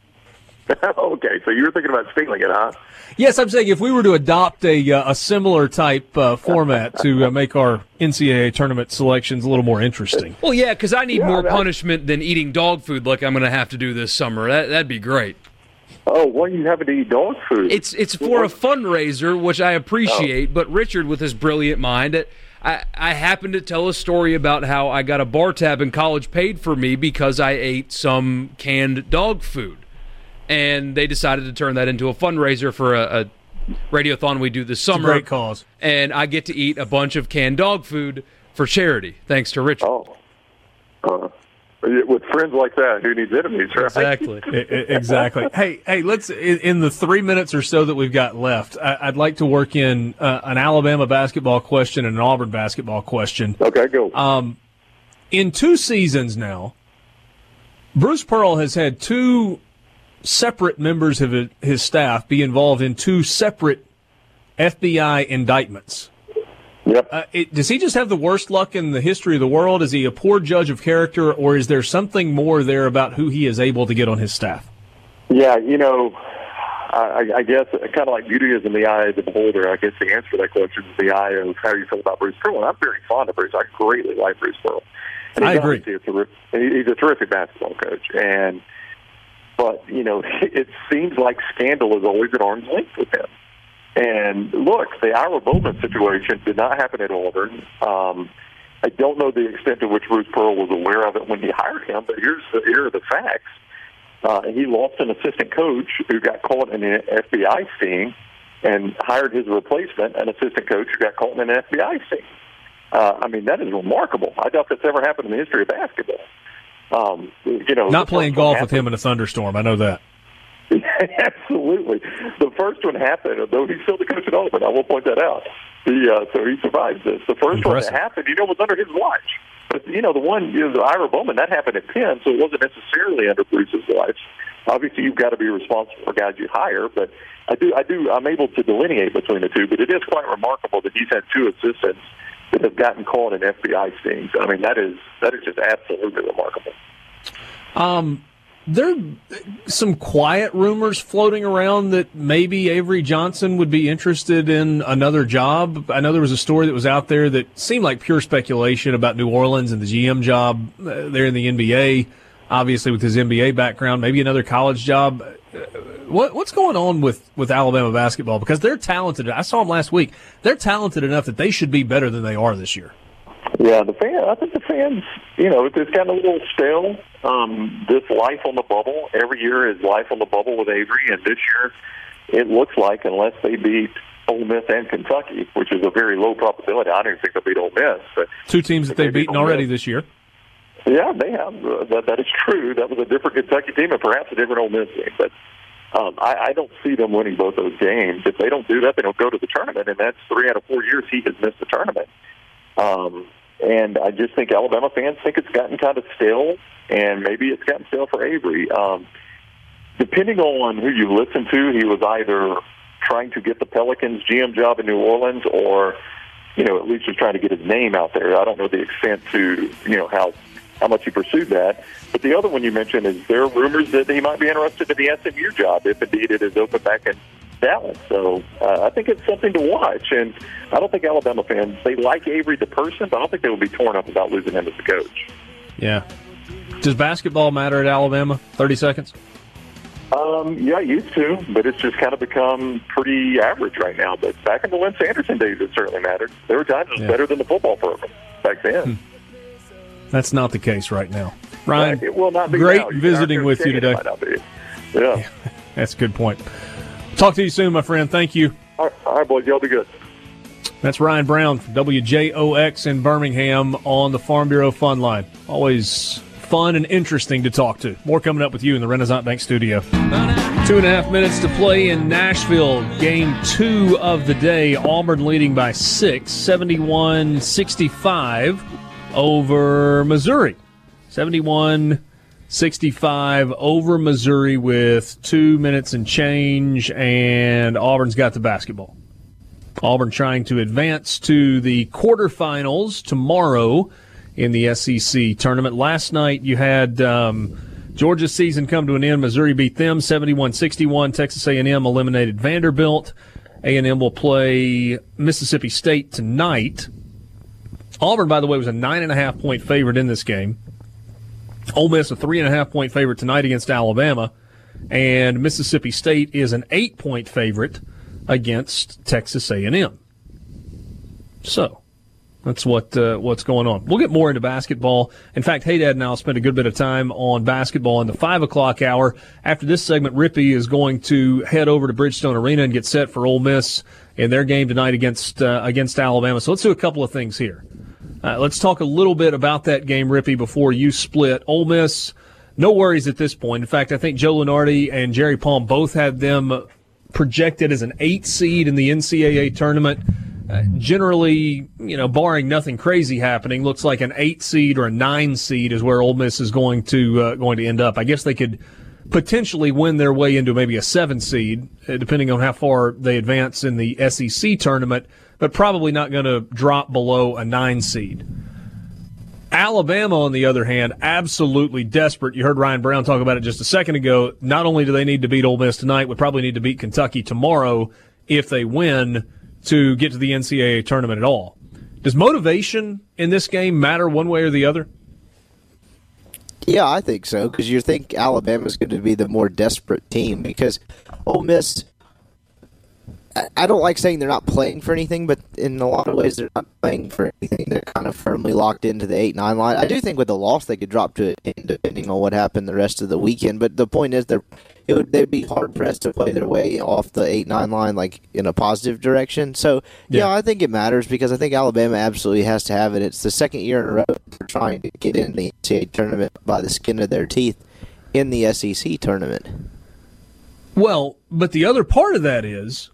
Okay, so you were thinking about stealing it, huh? Yes, I'm saying if we were to adopt a similar type format to make our NCAA tournament selections a little more interesting. Well, yeah, because I need more punishment than eating dog food like I'm going to have to do this summer. That'd be great. Oh, why are you having to eat dog food? It's for a fundraiser, which I appreciate, but Richard, with his brilliant mind, I happened to tell a story about how I got a bar tab in college paid for me because I ate some canned dog food. And they decided to turn that into a fundraiser for a radiothon we do this summer. It's a great cause. And I get to eat a bunch of canned dog food for charity, thanks to Richard. Oh. With friends like that, who needs enemies, right? Exactly. Exactly. Hey, let's, in the 3 minutes or so that we've got left, I'd like to work in an Alabama basketball question and an Auburn basketball question. Okay, go. In two seasons now, Bruce Pearl has had two separate members of his staff be involved in two separate FBI indictments. Yep. Does he just have the worst luck in the history of the world? Is he a poor judge of character, or is there something more there about who he is able to get on his staff? Yeah, you know, I guess kind of like beauty is in the eye of the beholder. I guess the answer to that question is the eye of how you feel about Bruce Pearl. And I'm very fond of Bruce. I greatly like Bruce Pearl. And I agree. He's a terrific basketball coach. But, you know, it seems like scandal is always at arm's length with him. And, look, the Ira Bowman situation did not happen at Auburn. I don't know the extent to which Bruce Pearl was aware of it when he hired him, but here are the facts. He lost an assistant coach who got caught in an FBI sting and hired his replacement, an assistant coach who got caught in an FBI sting. I mean, that is remarkable. I doubt that's ever happened in the history of basketball. You know, not playing golf with him in a thunderstorm. I know that. Absolutely. The first one happened, though he's still the coach at Auburn. I will point that out. So he survived this. The first Impressive. One that happened, you know, was under his watch. But, you know, the one, you know, the Ira Bowman, that happened at Penn, so it wasn't necessarily under Bruce's watch. Obviously, you've got to be responsible for guys you hire, but I'm able to delineate between the two, but it is quite remarkable that he's had two assistants that have gotten caught in FBI stings. I mean, that is just absolutely remarkable. There are some quiet rumors floating around that maybe Avery Johnson would be interested in another job. I know there was a story that was out there that seemed like pure speculation about New Orleans and the GM job there in the NBA, obviously with his NBA background, maybe another college job. What's going on with Alabama basketball? Because they're talented. I saw them last week. They're talented enough that they should be better than they are this year. Yeah, I think the fans, you know, it's gotten a little stale. This life on the bubble, every year is life on the bubble with Avery, and this year it looks like, unless they beat Ole Miss and Kentucky, which is a very low probability. I don't think they'll beat Ole Miss. But two teams that they've beaten already this year. Yeah, they have. That is true. That was a different Kentucky team and perhaps a different Ole Miss team. But I don't see them winning both those games. If they don't do that, they don't go to the tournament, and that's 3 out of 4 years he has missed the tournament. And I just think Alabama fans think it's gotten kind of stale, and maybe it's gotten stale for Avery. Depending on who you listen to, he was either trying to get the Pelicans GM job in New Orleans or, you know, at least was trying to get his name out there. I don't know the extent to, you know, how much he pursued that. But the other one you mentioned is there are rumors that he might be interested in the SMU job, if indeed it is open back in Dallas. So I think it's something to watch. And I don't think Alabama fans, they like Avery the person, but I don't think they will be torn up about losing him as the coach. Yeah. Does basketball matter at Alabama? 30 seconds? Yeah, it used to, but it's just kind of become pretty average right now. But back in the Lynn Sanderson days, it certainly mattered. There were times it was better than the football program back then. That's not the case right now. Ryan, it will not be great visiting with you today. Yeah, that's a good point. Talk to you soon, my friend. Thank you. All right, boys. Y'all be good. That's Ryan Brown from WJOX in Birmingham on the Farm Bureau Fun Line. Always fun and interesting to talk to. More coming up with you in the Renaissance Bank studio. 2.5 minutes to play in Nashville. Game 2 of the day. Auburn leading by 6, 71-65. Over Missouri. 71-65 over Missouri with 2 minutes and change, and Auburn's got the basketball. Auburn trying to advance to the quarterfinals tomorrow in the SEC tournament. Last night you had Georgia's season come to an end. Missouri beat them 71-61. Texas A&M eliminated Vanderbilt. A&M will play Mississippi State tonight. Auburn, by the way, was a 9.5-point favorite in this game. Ole Miss a 3.5-point favorite tonight against Alabama. And Mississippi State is an 8-point favorite against Texas A&M. So that's what's going on. We'll get more into basketball. In fact, Haydad and I will spend a good bit of time on basketball in the 5 o'clock hour. After this segment, Rippey is going to head over to Bridgestone Arena and get set for Ole Miss in their game tonight against Alabama. So let's do a couple of things here. Let's talk a little bit about that game, Rippey, before you split. Ole Miss, no worries at this point. In fact, I think Joe Lunardi and Jerry Palm both had them projected as an 8 seed in the NCAA tournament. Generally, barring nothing crazy happening, looks like an 8 seed or a 9 seed is where Ole Miss is going to end up. I guess they could potentially win their way into maybe a 7 seed, depending on how far they advance in the SEC tournament, but probably not going to drop below a 9 seed. Alabama, on the other hand, absolutely desperate. You heard Ryan Brown talk about it just a second ago. Not only do they need to beat Ole Miss tonight, would probably need to beat Kentucky tomorrow if they win to get to the NCAA tournament at all. Does motivation in this game matter one way or the other? Yeah, I think so, because you think Alabama's going to be the more desperate team, because Ole Miss, I don't like saying they're not playing for anything, but in a lot of ways they're not playing for anything. They're kind of firmly locked into the 8-9 line. I do think with the loss they could drop to it, depending on what happened the rest of the weekend. But the point is, they'd be hard-pressed to play their way off the 8-9 line like in a positive direction. So, yeah, I think it matters because I think Alabama absolutely has to have it. It's the second year in a row they're trying to get in the NCAA tournament by the skin of their teeth in the SEC tournament. Well, but the other part of that is,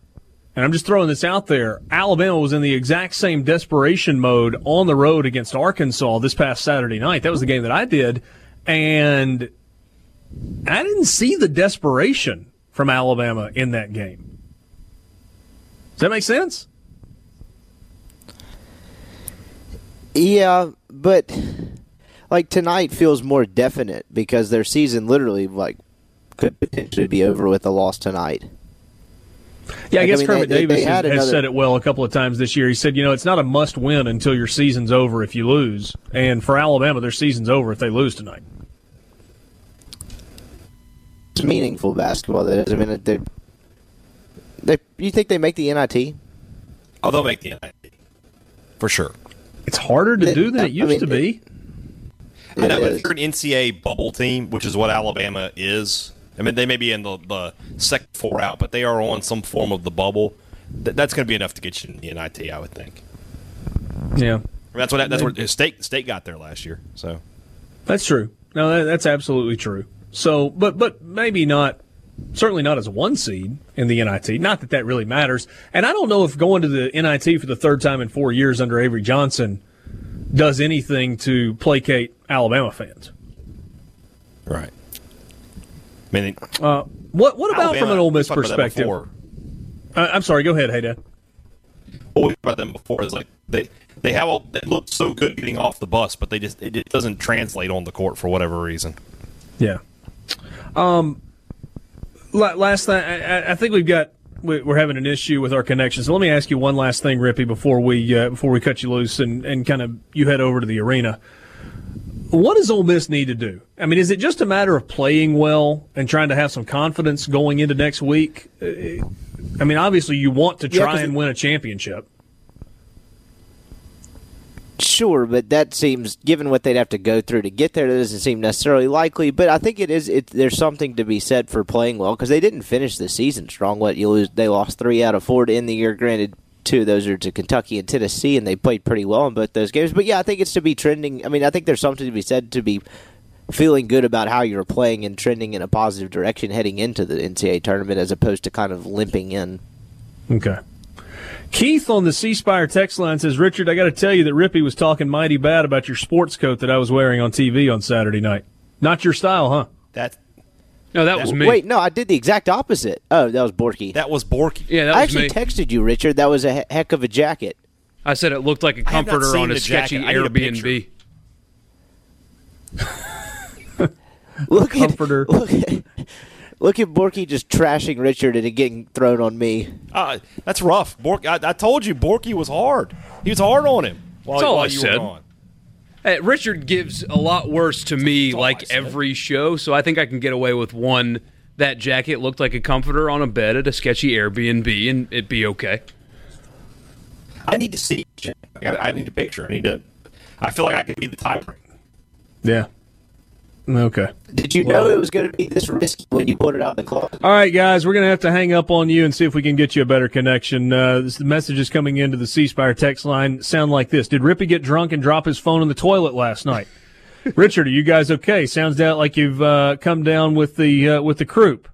and I'm just throwing this out there, Alabama was in the exact same desperation mode on the road against Arkansas this past Saturday night. That was the game that I did. And I didn't see the desperation from Alabama in that game. Does that make sense? Yeah, but like tonight feels more definite because their season literally could potentially be over with a loss tonight. Yeah, I guess Kermit Davis has said it well a couple of times this year. He said, it's not a must-win until your season's over if you lose. And for Alabama, their season's over if they lose tonight. It's meaningful basketball. That is. I mean, you think they make the NIT? Oh, they'll make the NIT. For sure. It's harder to do than it used to be. I know, but if you're an NCAA bubble team, which is what Alabama is, I mean, they may be in the second 4 out, but they are on some form of the bubble. That's going to be enough to get you in the NIT, I would think. Yeah, that's where state got there last year. So that's true. No, that's absolutely true. So, but maybe not. Certainly not as a 1 seed in the NIT. Not that really matters. And I don't know if going to the NIT for the third time in 4 years under Avery Johnson does anything to placate Alabama fans. Right. I mean, what about Alabama, from an Ole Miss perspective? I'm sorry, go ahead, Haydad. What we talked about them before is like they have all that looked so good getting off the bus, but it doesn't translate on the court for whatever reason. Yeah. Last thing, I think we're having an issue with our connection. So let me ask you one last thing, Rippey, before we cut you loose and kind of you head over to the arena. What does Ole Miss need to do? I mean, is it just a matter of playing well and trying to have some confidence going into next week? I mean, obviously you want to try and win a championship. Sure, but that seems, given what they'd have to go through to get there, that doesn't seem necessarily likely. But I think there's something to be said for playing well because they didn't finish the season strong. They lost 3 out of 4 to end the year, granted. 2 of those are to Kentucky and Tennessee, and they played pretty well in both those games. But, yeah, I think it's to be trending. I mean, I think there's something to be said to be feeling good about how you're playing and trending in a positive direction heading into the NCAA tournament as opposed to kind of limping in. Okay. Keith on the C Spire text line says, Richard, I got to tell you that Rippey was talking mighty bad about your sports coat that I was wearing on TV on Saturday night. Not your style, huh? No, that was me. Wait, no, I did the exact opposite. Oh, that was Borky. Yeah, that was me. I actually texted you, Richard. That was a heck of a jacket. I said it looked like a comforter on a sketchy Airbnb. Look at Borky just trashing Richard and it getting thrown on me. That's rough. I told you, Borky was hard. He was hard on him while you were gone. Hey, Richard gives a lot worse to me like every show, so I think I can get away with one. That jacket looked like a comforter on a bed at a sketchy Airbnb, and it'd be okay. I need to see. I need a picture. I feel like I could be the tiebreaker. Yeah. Okay. Did you know it was going to be this risky when you put it out in the closet? All right, guys, we're going to have to hang up on you and see if we can get you a better connection. The message is coming into the C Spire text line. Sound like this: Did Rippey get drunk and drop his phone in the toilet last night? Richard, are you guys okay? Sounds out like you've come down with the croup.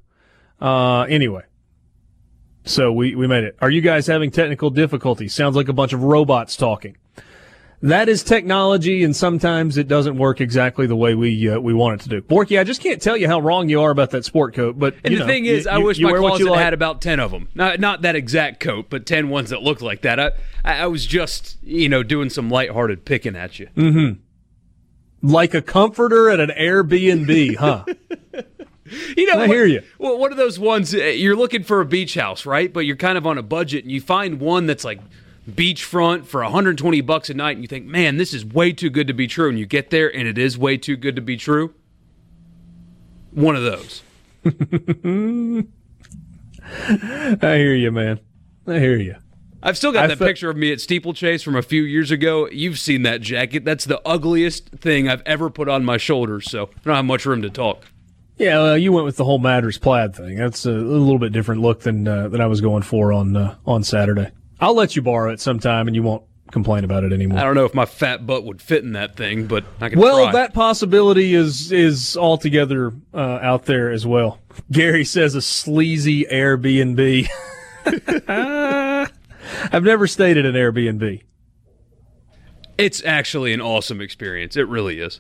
Anyway, so we made it. Are you guys having technical difficulties? Sounds like a bunch of robots talking. That is technology, and sometimes it doesn't work exactly the way we want it to do. Borky, I just can't tell you how wrong you are about that sport coat. But and the thing is, I wish my closet had about 10 of them. Not that exact coat, but 10 ones that look like that. I was just doing some lighthearted picking at you. Mm-hmm. Like a comforter at an Airbnb, huh? I hear you. Well, what are those ones? You're looking for a beach house, right? But you're kind of on a budget, and you find one that's like beachfront for $120 a night, and you think, man, this is way too good to be true. And you get there, and it is way too good to be true. One of those. I hear you, man. I hear you. I've still got that picture of me at Steeplechase from a few years ago. You've seen that jacket. That's the ugliest thing I've ever put on my shoulders, so I don't have much room to talk. Yeah, well, you went with the whole Matters plaid thing. That's a little bit different look than I was going for on Saturday. I'll let you borrow it sometime, and you won't complain about it anymore. I don't know if my fat butt would fit in that thing, but I can try. Well, that possibility is altogether out there as well. Gary says a sleazy Airbnb. I've never stayed at an Airbnb. It's actually an awesome experience. It really is.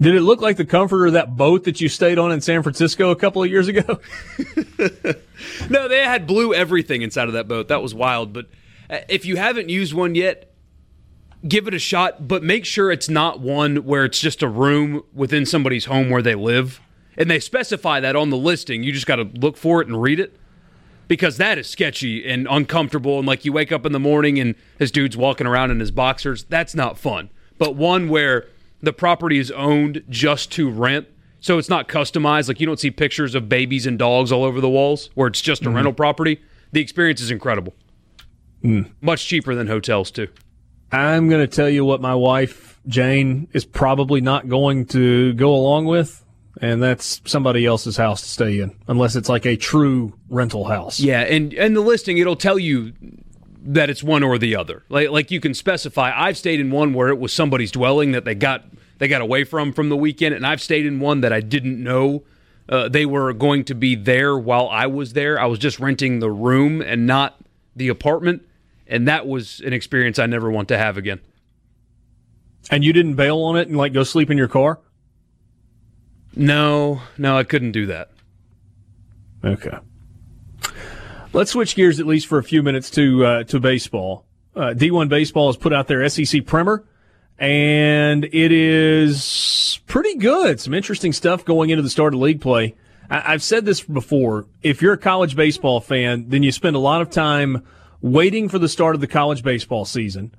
Did it look like the comforter of that boat that you stayed on in San Francisco a couple of years ago? No, they had blue everything inside of that boat. That was wild. But if you haven't used one yet, give it a shot. But make sure it's not one where it's just a room within somebody's home where they live. And they specify that on the listing. You just got to look for it and read it. Because that is sketchy and uncomfortable, and like you wake up in the morning and this dude's walking around in his boxers. That's not fun. But one where the property is owned just to rent, so it's not customized. Like you don't see pictures of babies and dogs all over the walls, where it's just a rental property. The experience is incredible. Much cheaper than hotels, too. I'm going to tell you what my wife, Jane, is probably not going to go along with. And that's somebody else's house to stay in, unless it's like a true rental house. Yeah, and the listing, it'll tell you that it's one or the other. Like you can specify. I've stayed in one where it was somebody's dwelling that they got away from the weekend, and I've stayed in one that I didn't know they were going to be there while I was there. I was just renting the room and not the apartment, and that was an experience I never want to have again. And you didn't bail on it and go sleep in your car? No, I couldn't do that. Okay. Let's switch gears at least for a few minutes to baseball. D1 Baseball has put out their SEC primer, and it is pretty good. Some interesting stuff going into the start of league play. I've said this before. If you're a college baseball fan, then you spend a lot of time waiting for the start of the college baseball season,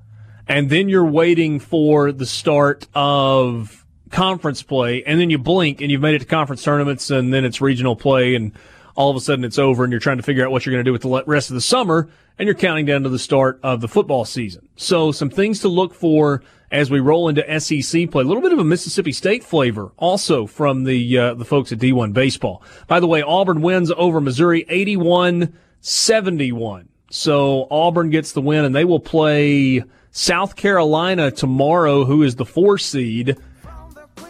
and then you're waiting for the start of conference play, and then you blink and you've made it to conference tournaments, and then it's regional play, and all of a sudden it's over, and you're trying to figure out what you're going to do with the rest of the summer, and you're counting down to the start of the football season. So some things to look for as we roll into SEC play. A little bit of a Mississippi State flavor also from the folks at D1 Baseball. By the way, Auburn wins over Missouri 81-71. So Auburn gets the win, and they will play South Carolina tomorrow, who is the 4 seed.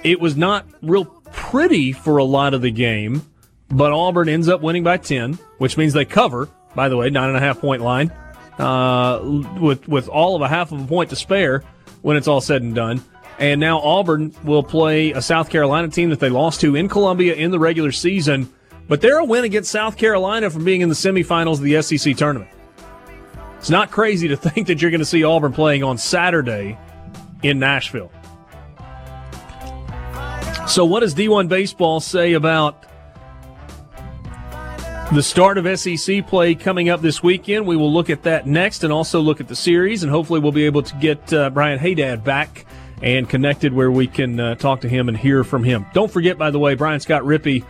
It was not real pretty for a lot of the game, but Auburn ends up winning by 10, which means they cover, by the way, 9.5-point line, with all of a half of a point to spare when it's all said and done. And now Auburn will play a South Carolina team that they lost to in Columbia in the regular season, but they're a win against South Carolina from being in the semifinals of the SEC tournament. It's not crazy to think that you're going to see Auburn playing on Saturday in Nashville. So what does D1 Baseball say about the start of SEC play coming up this weekend? We will look at that next and also look at the series, and hopefully we'll be able to get Brian Haydad back and connected where we can talk to him and hear from him. Don't forget, by the way, Brian Scott Rippey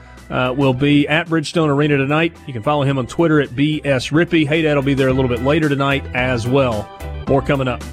will be at Bridgestone Arena tonight. You can follow him on Twitter at BS Rippey. Haydad will be there a little bit later tonight as well. More coming up.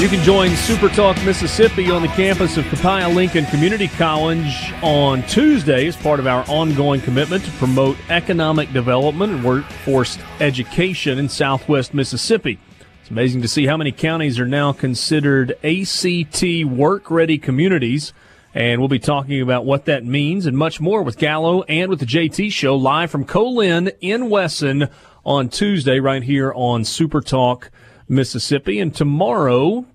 You can join Super Talk Mississippi on the campus of Copiah Lincoln Community College on Tuesday as part of our ongoing commitment to promote economic development and workforce education in Southwest Mississippi. It's amazing to see how many counties are now considered ACT work-ready communities, and we'll be talking about what that means and much more with Gallo and with the JT Show live from Colin in Wesson on Tuesday right here on Super Talk Mississippi. And tomorrow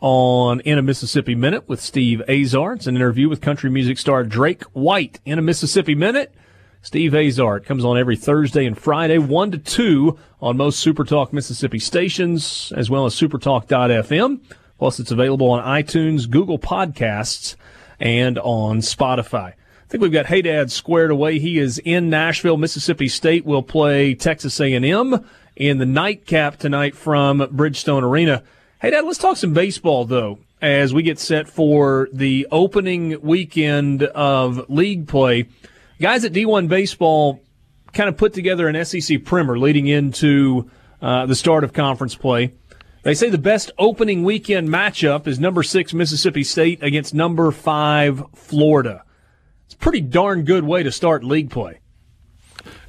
on In a Mississippi Minute with Steve Azar, it's an interview with country music star Drake White. In a Mississippi Minute, Steve Azar comes on every Thursday and Friday, 1 to 2 on most SuperTalk Mississippi stations, as well as supertalk.fm. Plus, it's available on iTunes, Google Podcasts, and on Spotify. I think we've got Haydad squared away. He is in Nashville. Mississippi State will play Texas A&M in the nightcap tonight from Bridgestone Arena. Hey, Dad, let's talk some baseball, though, as we get set for the opening weekend of league play. Guys at D1 Baseball kind of put together an SEC primer leading into the start of conference play. They say the best opening weekend matchup is number 6 Mississippi State against number 5 Florida. It's a pretty darn good way to start league play.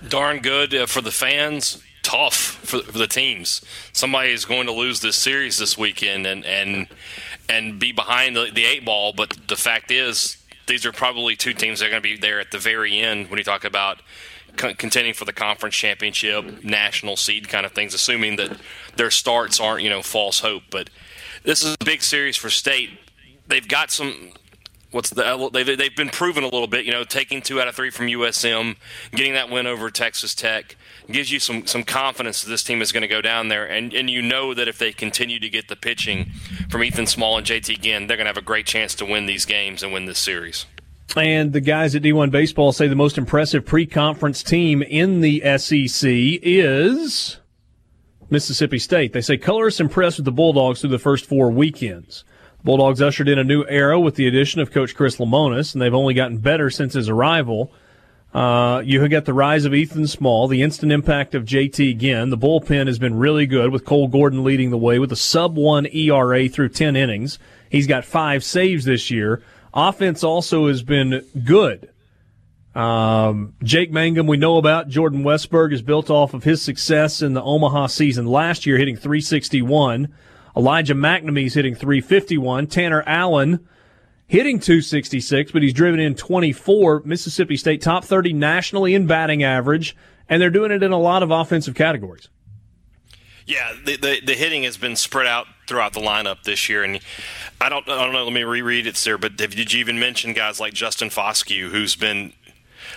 Darn good for the fans. Tough for the teams. Somebody is going to lose this series this weekend and be behind the eight ball. But the fact is, these are probably two teams that are going to be there at the very end when you talk about contending for the conference championship, national seed kind of things, assuming that their starts aren't, false hope. But this is a big series for State. They've got some. They've been proven a little bit, taking 2 out of 3 from USM, getting that win over Texas Tech gives you some confidence that this team is going to go down there. And that if they continue to get the pitching from Ethan Small and JT Ginn, they're going to have a great chance to win these games and win this series. And the guys at D1 Baseball say the most impressive pre-conference team in the SEC is Mississippi State. They say colorists impressed with the Bulldogs through the first 4 weekends. Bulldogs ushered in a new era with the addition of Coach Chris Lamonis, and they've only gotten better since his arrival. You have got the rise of Ethan Small, the instant impact of JT Ginn. The bullpen has been really good, with Cole Gordon leading the way with a sub-1 ERA through 10 innings. He's got 5 saves this year. Offense also has been good. Jake Mangum we know about. Jordan Westberg is built off of his success in the Omaha season last year, hitting .361. Elijah McNamee's hitting .351. Tanner Allen hitting .266, but he's driven in 24. Mississippi State top 30 nationally in batting average, and they're doing it in a lot of offensive categories. Yeah, the hitting has been spread out throughout the lineup this year, and I don't know. Let me reread it, sir. But did you even mention guys like Justin Foscue, who's been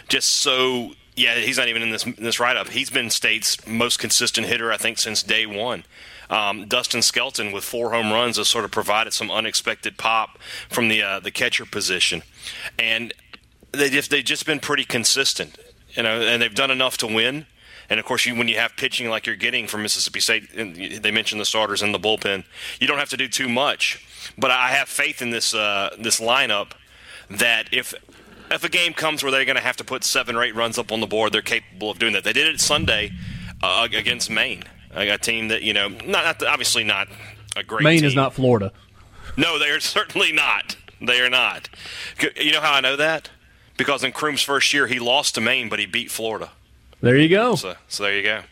just so? Yeah, he's not even in this write-up. He's been State's most consistent hitter, I think, since day one. Dustin Skelton with 4 home runs has sort of provided some unexpected pop from the catcher position, and they've just been pretty consistent, and they've done enough to win. And of course, when you have pitching like you're getting from Mississippi State, and they mentioned the starters in the bullpen, you don't have to do too much. But I have faith in this lineup that if a game comes where they're going to have to put 7 or 8 runs up on the board, they're capable of doing that. They did it Sunday against Maine. A team that, obviously not a great team. Maine is not Florida. No, they are certainly not. They are not. You know how I know that? Because in Kroom's first year, he lost to Maine, but he beat Florida. There you go. So there you go.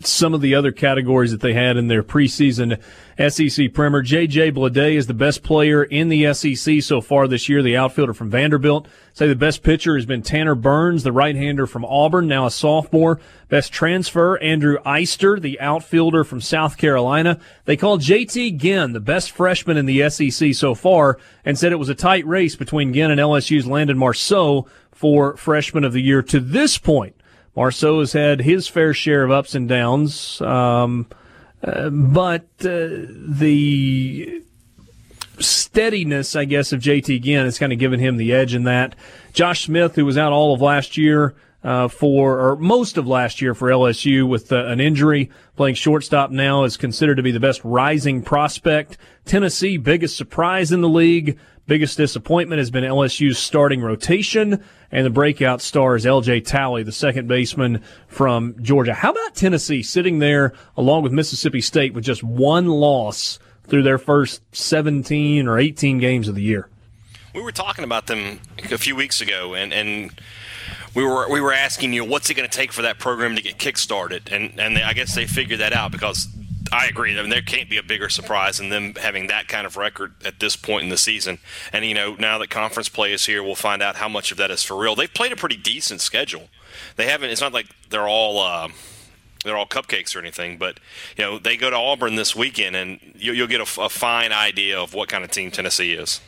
Some of the other categories that they had in their preseason SEC primer. J.J. Bleday is the best player in the SEC so far this year, the outfielder from Vanderbilt. Say the best pitcher has been Tanner Burns, the right-hander from Auburn, now a sophomore. Best transfer, Andrew Eyster, the outfielder from South Carolina. They called J.T. Ginn the best freshman in the SEC so far and said it was a tight race between Ginn and LSU's Landon Marceau for freshman of the year to this point. Marceau has had his fair share of ups and downs. But the steadiness, I guess, of JT Ginn has kind of given him the edge in that. Josh Smith, who was out all of last year, most of last year for LSU with an injury, playing shortstop now, is considered to be the best rising prospect. Tennessee, biggest surprise in the league. Biggest disappointment has been LSU's starting rotation, and the breakout star is LJ Talley, the second baseman from Georgia. How about Tennessee sitting there along with Mississippi State with just one loss through their first 17 or 18 games of the year? We were talking about them a few weeks ago, and we were asking you, what's it going to take for that program to get kickstarted? And I guess they figured that out, because I agree. I mean, there can't be a bigger surprise than them having that kind of record at this point in the season. And, you know, now that conference play is here, we'll find out how much of that is for real. They've played a pretty decent schedule. They haven't – it's not like they're all cupcakes or anything, but, you know, they go to Auburn this weekend, and you'll get a fine idea of what kind of team Tennessee is.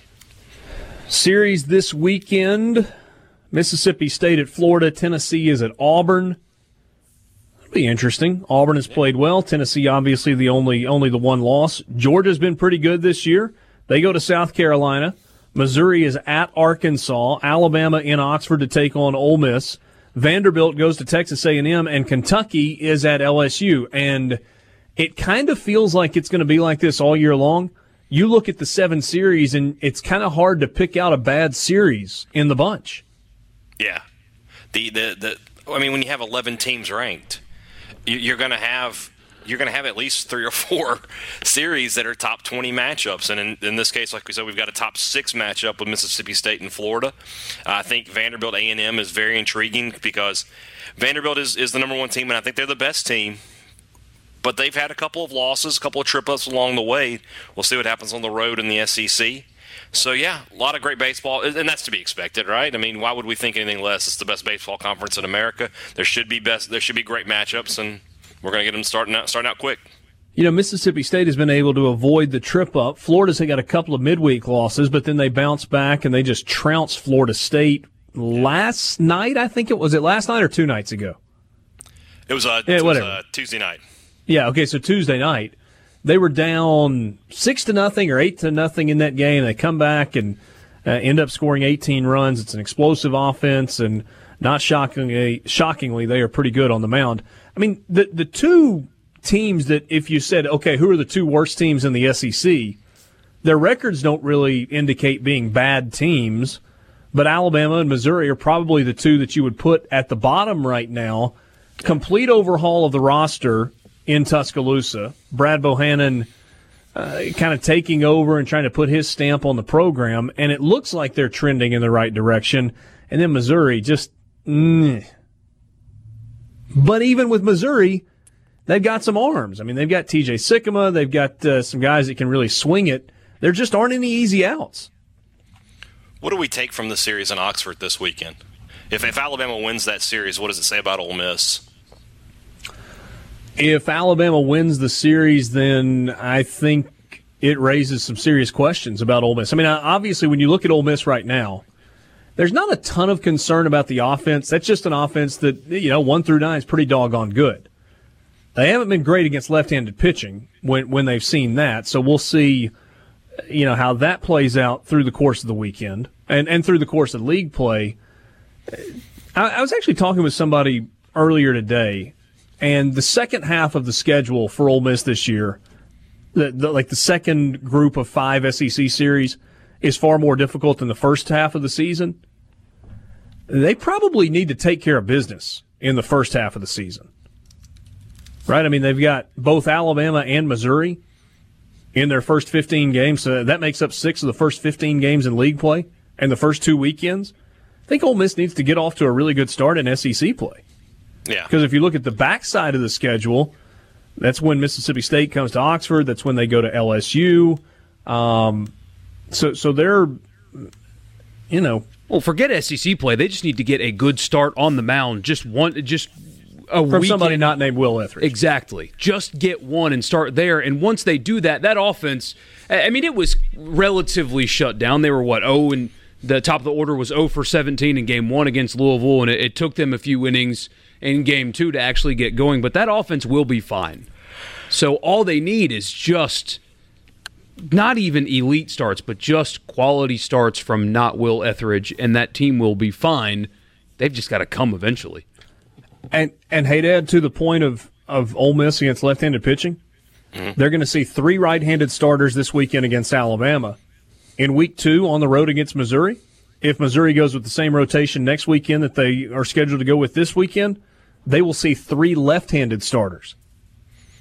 Series this weekend, Mississippi State at Florida, Tennessee is at Auburn. It'll be interesting. Auburn has played well. Tennessee, obviously, the only the one loss. Georgia's been pretty good this year. They go to South Carolina. Missouri is at Arkansas. Alabama in Oxford to take on Ole Miss. Vanderbilt goes to Texas A&M, and Kentucky is at LSU. And it kind of feels like it's going to be like this all year long. You look at the seven series, and it's kind of hard to pick out a bad series in the bunch. Yeah. I mean, when you have 11 teams ranked, you're going to have at least three or four series that are top 20 matchups. And in this case, like we said, we've got a top 6 matchup with Mississippi State and Florida. I think Vanderbilt A&M is very intriguing, because Vanderbilt is the number 1 team, and I think they're the best team. But they've had a couple of losses, a couple of trip-ups along the way. We'll see what happens on the road in the SEC. So, yeah, a lot of great baseball, and that's to be expected, right? I mean, why would we think anything less? It's the best baseball conference in America. There should be great matchups, and we're going to get them starting out quick. You know, Mississippi State has been able to avoid the trip-up. Florida's got a couple of midweek losses, but then they bounce back, and they just trounce Florida State last night, I think it was. Was it last night or 2 nights ago? It was Tuesday night. Yeah, okay, so Tuesday night, they were down 6-0 or 8-0 in that game. They come back and end up scoring 18 runs. It's an explosive offense, and not shockingly, they are pretty good on the mound. I mean, the two teams that, if you said, okay, who are the two worst teams in the SEC, their records don't really indicate being bad teams, but Alabama and Missouri are probably the two that you would put at the bottom right now. Complete overhaul of the roster in Tuscaloosa, Brad Bohannon kind of taking over and trying to put his stamp on the program, and it looks like they're trending in the right direction. And then Missouri just But even with Missouri, they've got some arms. I mean, they've got TJ Sikkema. They've got some guys that can really swing it. There just aren't any easy outs. What do we take from the series in Oxford this weekend? If Alabama wins that series, what does it say about Ole Miss? If Alabama wins the series, then I think it raises some serious questions about Ole Miss. I mean, obviously, when you look at Ole Miss right now, there's not a ton of concern about the offense. That's just an offense that, you know, 1 through 9 is pretty doggone good. They haven't been great against left-handed pitching when they've seen that. So we'll see, you know, how that plays out through the course of the weekend and through the course of league play. I was actually talking with somebody earlier today. And the second half of the schedule for Ole Miss this year, the second group of 5 SEC series, is far more difficult than the first half of the season. They probably need to take care of business in the first half of the season. Right? I mean, they've got both Alabama and Missouri in their first 15 games. So that makes up 6 of the first 15 games in league play and the first 2 weekends. I think Ole Miss needs to get off to a really good start in SEC play. Yeah. Because if you look at the backside of the schedule, that's when Mississippi State comes to Oxford. That's when they go to LSU. So they're, you know. Well, forget SEC play. They just need to get a good start on the mound. From somebody not named Will Etheridge. Exactly. Just get one and start there. And once they do that, that offense, I mean, it was relatively shut down. They were, the top of the order was 0 for 17 in Game 1 against Louisville, and it took them a few innings in Game 2 to actually get going, but that offense will be fine. So all they need is just not even elite starts, but just quality starts from not Will Etheridge, and that team will be fine. They've just got to come eventually. And Haydad, to the point of Ole Miss against left-handed pitching, they're going to see three right-handed starters this weekend against Alabama. In Week 2 on the road against Missouri, if Missouri goes with the same rotation next weekend that they are scheduled to go with this weekend, they will see three left-handed starters.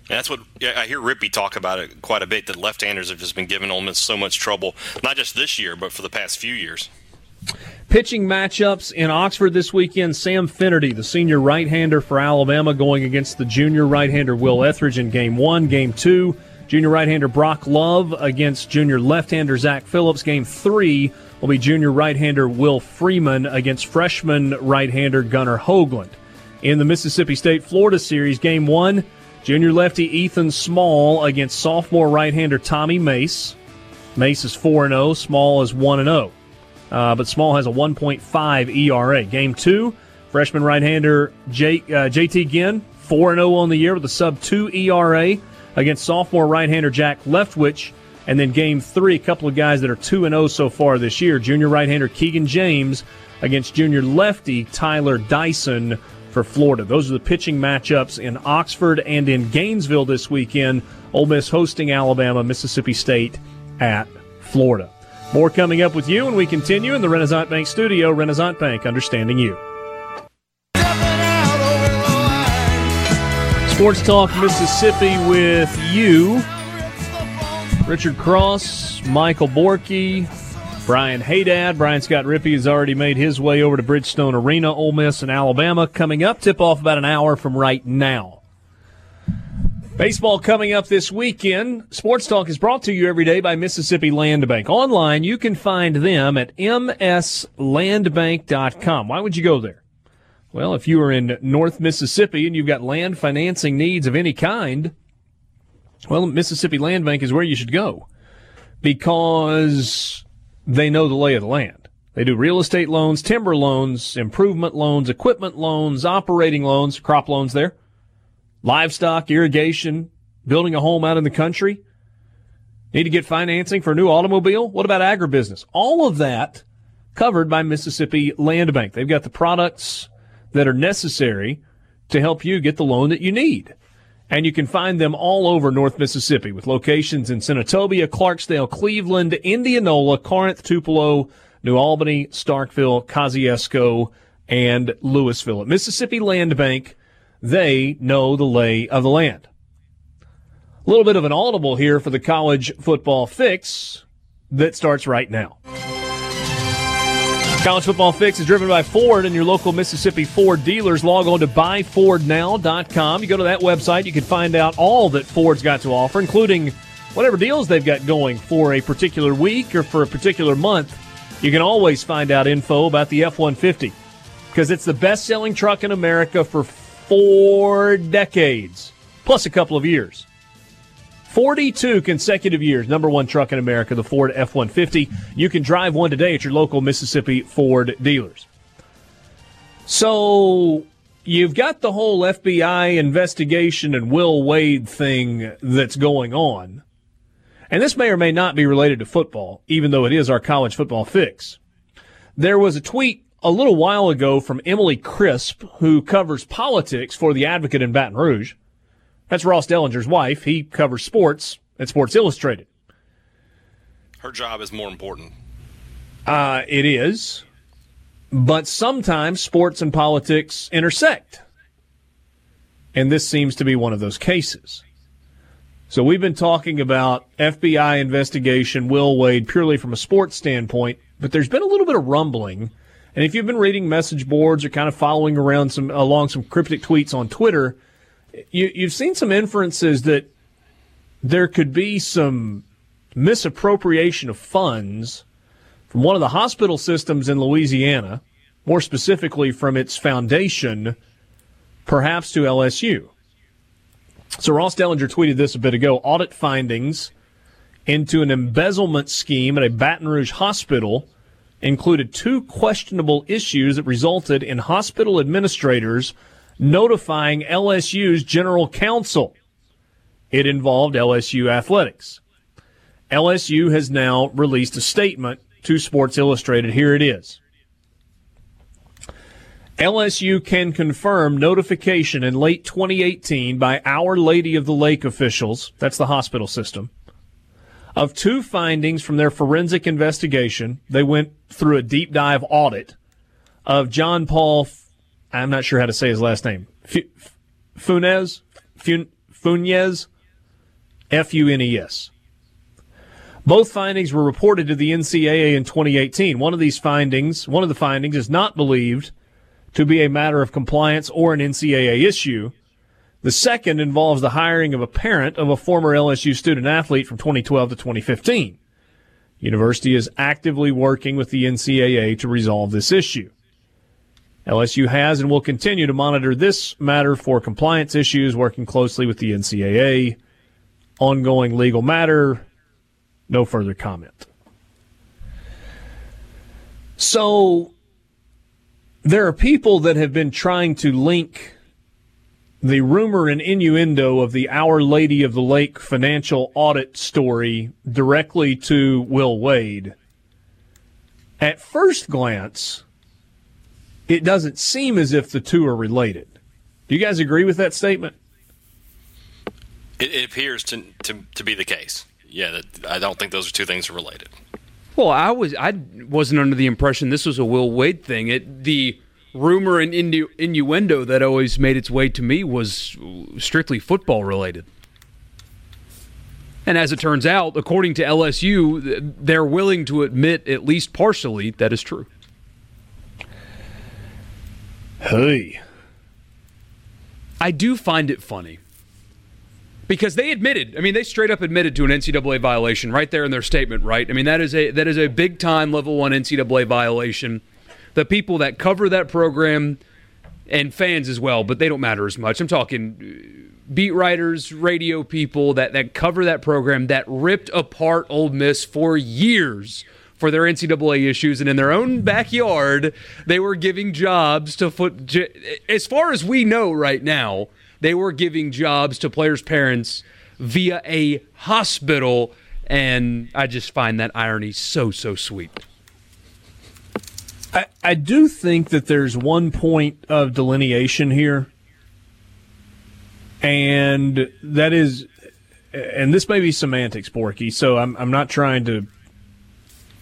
And that's what I hear Rippey talk about it quite a bit, that left-handers have just been giving Ole Miss so much trouble, not just this year, but for the past few years. Pitching matchups in Oxford this weekend, Sam Finnerty, the senior right-hander for Alabama, going against the junior right-hander Will Etheridge in Game 1. Game 2, junior right-hander Brock Love against junior left-hander Zach Phillips. Game 3 will be junior right-hander Will Freeman against freshman right-hander Gunnar Hoglund. In the Mississippi State-Florida series, Game 1, junior lefty Ethan Small against sophomore right-hander Tommy Mace. Mace is 4-0, Small is 1-0. But Small has a 1.5 ERA. Game 2, freshman right-hander JT Ginn, 4-0 on the year with a sub-2 ERA against sophomore right-hander Jack Leftwich. And then Game 3, a couple of guys that are 2-0 so far this year, junior right-hander Keegan James against junior lefty Tyler Dyson for Florida. Those are the pitching matchups in Oxford and in Gainesville this weekend. Ole Miss hosting Alabama, Mississippi State at Florida. More coming up with you when we continue in the Renasant Bank studio. Renasant Bank, understanding you. Sports Talk Mississippi with you. Richard Cross, Michael Borky, Brian Haydad. Brian Scott Rippey has already made his way over to Bridgestone Arena, Ole Miss and Alabama. Coming up, tip-off about an hour from right now. Baseball coming up this weekend. Sports Talk is brought to you every day by Mississippi Land Bank. Online, you can find them at MSLandBank.com. Why would you go there? Well, if you are in North Mississippi and you've got land financing needs of any kind, well, Mississippi Land Bank is where you should go because they know the lay of the land. They do real estate loans, timber loans, improvement loans, equipment loans, operating loans, crop loans there, livestock, irrigation, building a home out in the country. Need to get financing for a new automobile? What about agribusiness? All of that covered by Mississippi Land Bank. They've got the products that are necessary to help you get the loan that you need. And you can find them all over North Mississippi with locations in Senatobia, Clarksdale, Cleveland, Indianola, Corinth, Tupelo, New Albany, Starkville, Kosciuszko, and Louisville. At Mississippi Land Bank, they know the lay of the land. A little bit of an audible here for the college football fix that starts right now. College Football Fix is driven by Ford and your local Mississippi Ford dealers. Log on to buyfordnow.com. You go to that website, you can find out all that Ford's got to offer, including whatever deals they've got going for a particular week or for a particular month. You can always find out info about the F-150 because it's the best-selling truck in America for 4 decades, plus a couple of years. 42 consecutive years, number one truck in America, the Ford F-150. You can drive one today at your local Mississippi Ford dealers. So you've got the whole FBI investigation and Will Wade thing that's going on. And this may or may not be related to football, even though it is our college football fix. There was a tweet a little while ago from Emily Crisp, who covers politics for The Advocate in Baton Rouge. That's Ross Dellinger's wife. He covers sports at Sports Illustrated. Her job is more important. It is. But sometimes sports and politics intersect. And this seems to be one of those cases. So we've been talking about FBI investigation, Will Wade, purely from a sports standpoint. But there's been a little bit of rumbling. And if you've been reading message boards or kind of following around along some cryptic tweets on Twitter, You've seen some inferences that there could be some misappropriation of funds from one of the hospital systems in Louisiana, more specifically from its foundation, perhaps to LSU. So Ross Dellinger tweeted this a bit ago, audit findings into an embezzlement scheme at a Baton Rouge hospital included 2 questionable issues that resulted in hospital administrators notifying LSU's general counsel It involved LSU athletics. LSU has now released a statement to Sports Illustrated. Here it is. LSU can confirm notification in late 2018 by Our Lady of the Lake officials, that's the hospital system, of two findings from their forensic investigation. They went through a deep dive audit of John Paul, I'm not sure how to say his last name, Funes, F-U-N-E-S. Both findings were reported to the NCAA in 2018. One of the findings is not believed to be a matter of compliance or an NCAA issue. The second involves the hiring of a parent of a former LSU student-athlete from 2012 to 2015. University is actively working with the NCAA to resolve this issue. LSU has and will continue to monitor this matter for compliance issues, working closely with the NCAA. Ongoing legal matter, no further comment. So there are people that have been trying to link the rumor and innuendo of the Our Lady of the Lake financial audit story directly to Will Wade. At first glance, it doesn't seem as if the two are related. Do you guys agree with that statement? It appears to be the case. Yeah, I don't think those two things are related. Well, I wasn't under the impression this was a Will Wade thing. The rumor and innuendo that always made its way to me was strictly football related. And as it turns out, according to LSU, they're willing to admit, at least partially, that is true. Hey. I do find it funny. Because they admitted, they straight up admitted to an NCAA violation right there in their statement, right? That is a big-time level 1 NCAA violation. The people that cover that program, and fans as well, but they don't matter as much. I'm talking beat writers, radio people that cover that program, that ripped apart Ole Miss for years for their NCAA issues, and in their own backyard, they were giving jobs to as far as we know right now, they were giving jobs to players' parents via a hospital, and I just find that irony so, so sweet. I do think that there's one point of delineation here, and that is, and this may be semantics, Borky, so I'm not trying to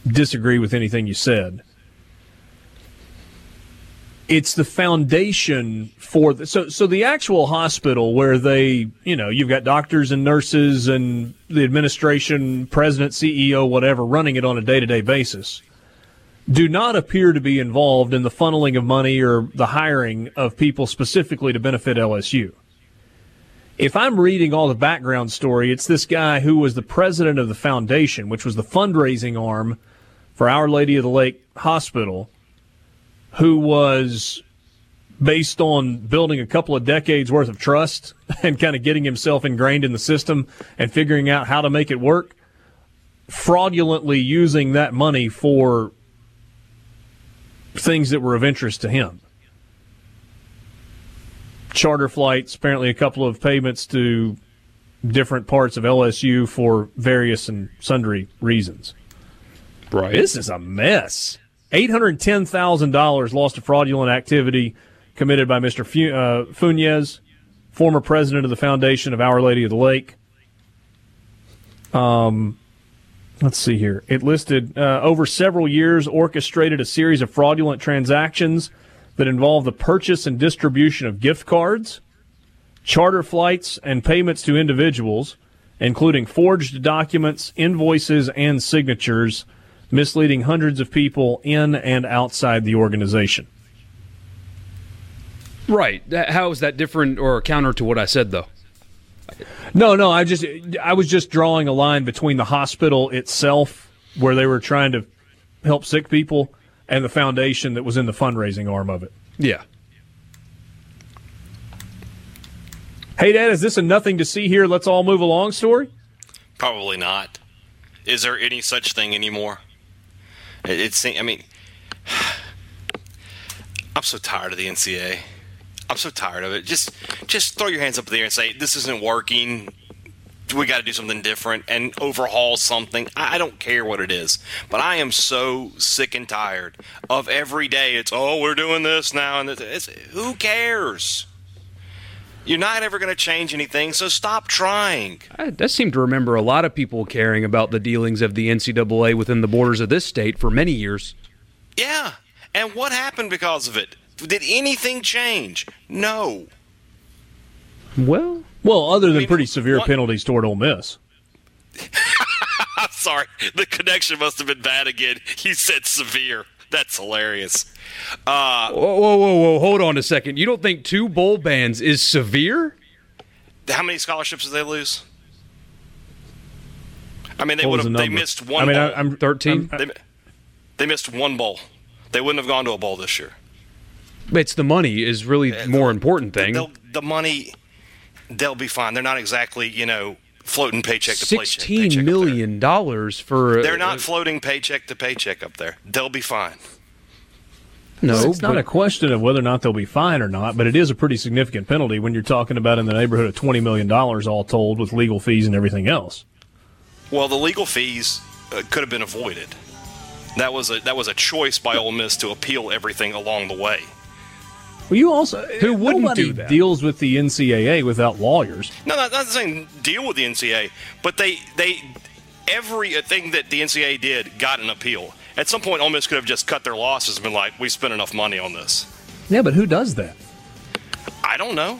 disagree with anything you said. It's the foundation for so the actual hospital where they, you've got doctors and nurses and the administration, president, CEO, whatever, running it on a day-to-day basis, do not appear to be involved in the funneling of money or the hiring of people specifically to benefit LSU. If I'm reading all the background story, it's this guy who was the president of the foundation, which was the fundraising arm for Our Lady of the Lake Hospital, who was based on building a couple of decades' worth of trust and kind of getting himself ingrained in the system and figuring out how to make it work, fraudulently using that money for things that were of interest to him. Charter flights, apparently a couple of payments to different parts of LSU for various and sundry reasons. Right. This is a mess. $810,000 lost to fraudulent activity committed by Mr. Funes, former president of the Foundation of Our Lady of the Lake. Let's see here. It listed over several years orchestrated a series of fraudulent transactions that involved the purchase and distribution of gift cards, charter flights, and payments to individuals, including forged documents, invoices, and signatures, misleading hundreds of people in and outside the organization. Right. How is that different or counter to what I said, though? No. I was just drawing a line between the hospital itself, where they were trying to help sick people, and the foundation that was in the fundraising arm of it. Yeah. Hey, Dad, is this a nothing to see here, let's all move along story? Probably not. Is there any such thing anymore? I'm so tired of the NCAA. I'm so tired of it. Just throw your hands up in the air and say, this isn't working. we got to do something different and overhaul something. I don't care what it is, but I am so sick and tired of every day. It's, oh, we're doing this now. And it's, who cares? You're not ever going to change anything, so stop trying. I does seem to remember a lot of people caring about the dealings of the NCAA within the borders of this state for many years. Yeah, and what happened because of it? Did anything change? No. Well, other than pretty severe penalties toward Ole Miss. I'm sorry. The connection must have been bad again. You said severe. That's hilarious. Whoa. Hold on a second. You don't think 2 bowl bans is severe? How many scholarships did they lose? I mean, they missed one bowl. I'm 13. They missed one bowl. They wouldn't have gone to a bowl this year. It's the money is really the more important thing. The money, they'll be fine. They're not exactly, floating paycheck to paycheck. $16 million for. They're not floating paycheck to paycheck up there. They'll be fine. No, it's not a question of whether or not they'll be fine or not, but it is a pretty significant penalty when you're talking about in the neighborhood of $20 million all told with legal fees and everything else. Well, the legal fees could have been avoided. That was a choice by Ole Miss to appeal everything along the way. Well, you also who wouldn't do that? Deals with the NCAA without lawyers. No, not saying deal with the NCAA, but they everything that the NCAA did got an appeal. At some point, Ole Miss could have just cut their losses and been like, "We spent enough money on this." Yeah, but who does that? I don't know.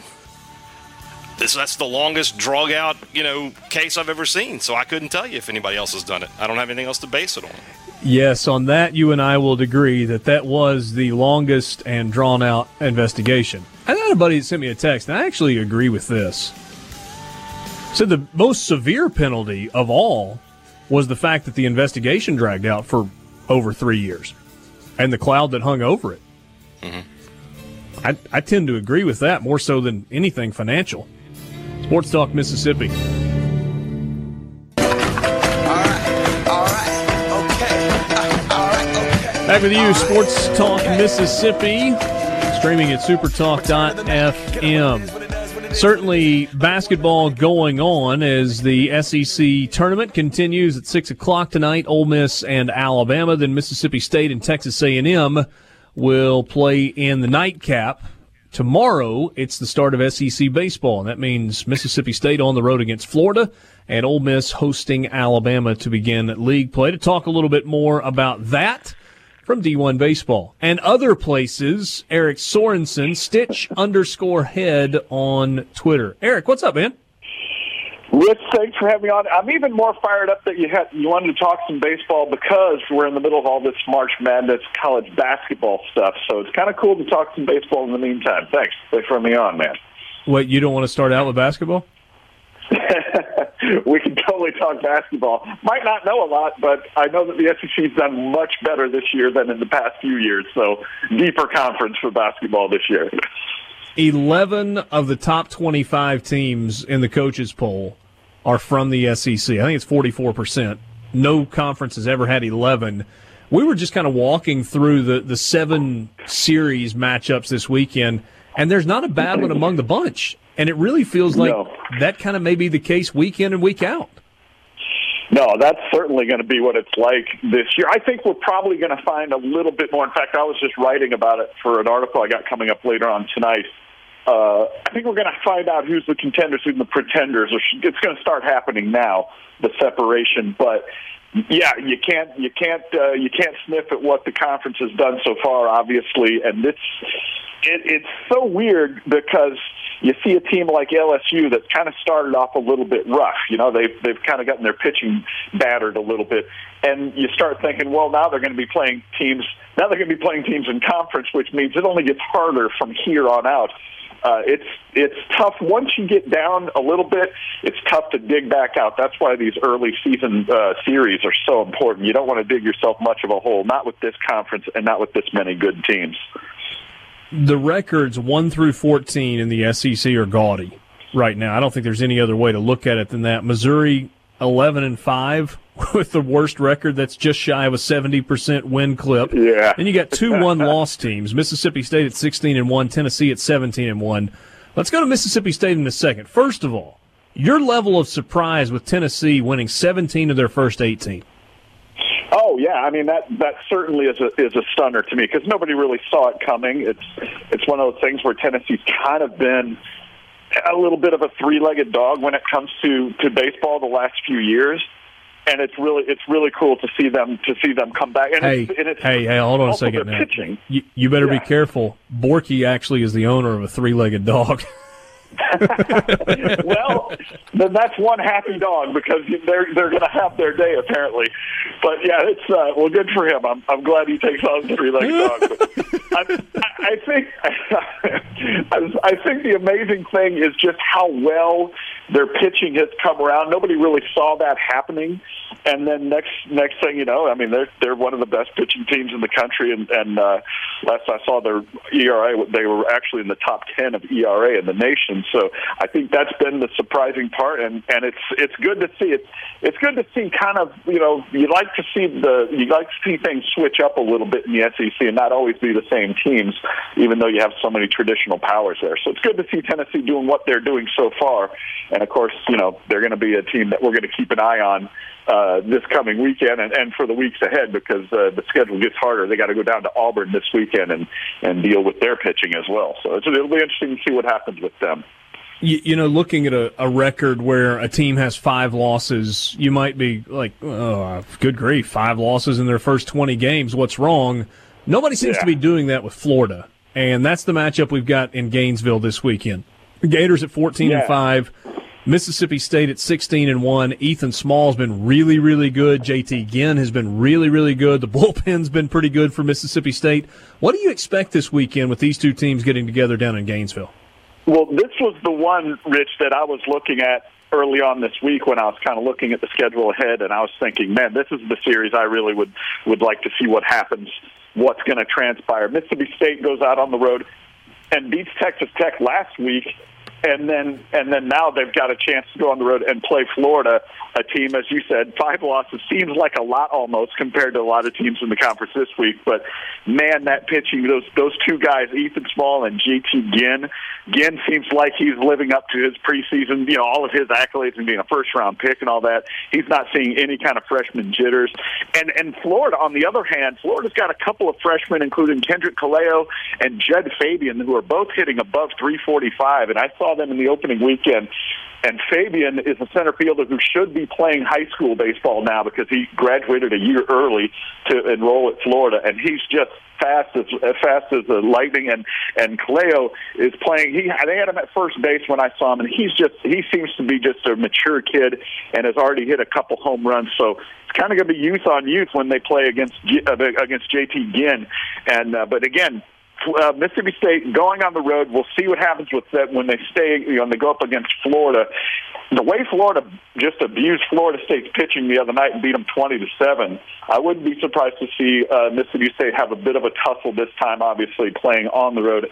That's the longest drug out case I've ever seen, so I couldn't tell you if anybody else has done it. I don't have anything else to base it on. Yes, on that, you and I will agree that was the longest and drawn-out investigation. I had a buddy that sent me a text, and I actually agree with this. Said the most severe penalty of all was the fact that the investigation dragged out for over 3 years and the cloud that hung over it. Mm-hmm. I tend to agree with that more so than anything financial. Sports Talk Mississippi. Back with you, Sports Talk Mississippi, streaming at supertalk.fm. Certainly basketball going on as the SEC tournament continues at 6 o'clock tonight. Ole Miss and Alabama, then Mississippi State and Texas A&M will play in the nightcap. Tomorrow, it's the start of SEC baseball, and that means Mississippi State on the road against Florida and Ole Miss hosting Alabama to begin league play. To talk a little bit more about that, from D1 Baseball and other places, Eric Sorensen, Stitch_head on Twitter. Eric, what's up, man? Rich, thanks for having me on. I'm even more fired up that you wanted to talk some baseball because we're in the middle of all this March Madness college basketball stuff. So it's kind of cool to talk some baseball in the meantime. Thanks for having me on, man. Wait, you don't want to start out with basketball? We can totally talk basketball. Might not know a lot, but I know that the SEC's done much better this year than in the past few years, so deeper conference for basketball this year. 11 of the top 25 teams in the coaches' poll are from the SEC. I think it's 44%. No conference has ever had 11. We were just kind of walking through the 7 series matchups this weekend, and there's not a bad one among the bunch. And it really feels like that kind of may be the case week in and week out. No, that's certainly going to be what it's like this year. I think we're probably going to find a little bit more. In fact, I was just writing about it for an article I got coming up later on tonight. I think we're going to find out who's the contenders, who's the pretenders. It's going to start happening now, the separation. But yeah, you can't sniff at what the conference has done so far, obviously, and it's so weird because you see a team like LSU that's kind of started off a little bit rough. They've kind of gotten their pitching battered a little bit, and you start thinking, well, now they're going to be playing teams. Now they're going to be playing teams in conference, which means it only gets harder from here on out. It's tough. Once you get down a little bit, it's tough to dig back out. That's why these early season series are so important. You don't want to dig yourself much of a hole, not with this conference and not with this many good teams. The records 1 through 14 in the SEC are gaudy right now. I don't think there's any other way to look at it than that. Missouri 11-5 with the worst record. That's just shy of a 70% win clip. Yeah. Then you got 2-1 loss teams. Mississippi State at 16-1, Tennessee at 17-1. Let's go to Mississippi State in a second. First of all, your level of surprise with Tennessee winning 17 of their first 18. Oh yeah, I mean that certainly is a stunner to me because nobody really saw it coming. It's one of those things where Tennessee's kind of been a little bit of a three-legged dog when it comes to baseball the last few years, and it's really cool to see them come back. And hey, hold on a second now. You better be careful. Borky actually is the owner of a three-legged dog. Well, then that's one happy dog because they're going to have their day apparently. But yeah, it's well, good for him. I'm glad he takes on the three-legged dog. I think the amazing thing is just how well their pitching has come around. Nobody really saw that happening, and then next thing you know, I mean they're one of the best pitching teams in the country. And last I saw their ERA, they were actually in the top 10 of ERA in the nation. So I think that's been the surprising part, and it's good to see it. It's good to see kind of, you know, you like to see things switch up a little bit in the SEC and not always be the same teams, even though you have so many traditional powers there. So it's good to see Tennessee doing what they're doing so far, and of course, you know, they're going to be a team that we're going to keep an eye on this coming weekend and for the weeks ahead because the schedule gets harder. They got to go down to Auburn this weekend and deal with their pitching as well. So it'll be interesting to see what happens with them. You know, looking at a record where a team has 5 losses, you might be like, oh, good grief, 5 losses in their first 20 games. What's wrong? Nobody seems to be doing that with Florida, and that's the matchup we've got in Gainesville this weekend. The Gators at 14-5, Mississippi State at 16-1. Ethan Small's been really, really good. JT Ginn has been really, really good. The bullpen's been pretty good for Mississippi State. What do you expect this weekend with these two teams getting together down in Gainesville? Well, this was the one, Rich, that I was looking at early on this week when I was kind of looking at the schedule ahead, and I was thinking, man, this is the series I really would like to see what happens, what's going to transpire. Mississippi State goes out on the road and beats Texas Tech last week, and then now they've got a chance to go on the road and play Florida, a team, as you said, 5 losses seems like a lot almost compared to a lot of teams in the conference this week. But, man, that pitching, those two guys, Ethan Small and JT Ginn. Ginn seems like he's living up to his preseason, you know, all of his accolades and being a first-round pick and all that. He's not seeing any kind of freshman jitters. And Florida, on the other hand, Florida's got a couple of freshmen, including Kendrick Kaleo and Jed Fabian, who are both hitting above 345. And I saw them in the opening weekend. And Fabian is a center fielder who should be playing high school baseball now because he graduated a year early to enroll at Florida, and he's just fast as lightning. And Kaleo is playing. They had him at first base when I saw him, and he seems to be just a mature kid and has already hit a couple home runs. So it's kind of going to be youth on youth when they play against JT Ginn. But again. Mississippi State going on the road. We'll see what happens with that when they stay. You know, when they go up against Florida. The way Florida just abused Florida State's pitching the other night and beat them 20-7, I wouldn't be surprised to see Mississippi State have a bit of a tussle this time. Obviously, playing on the road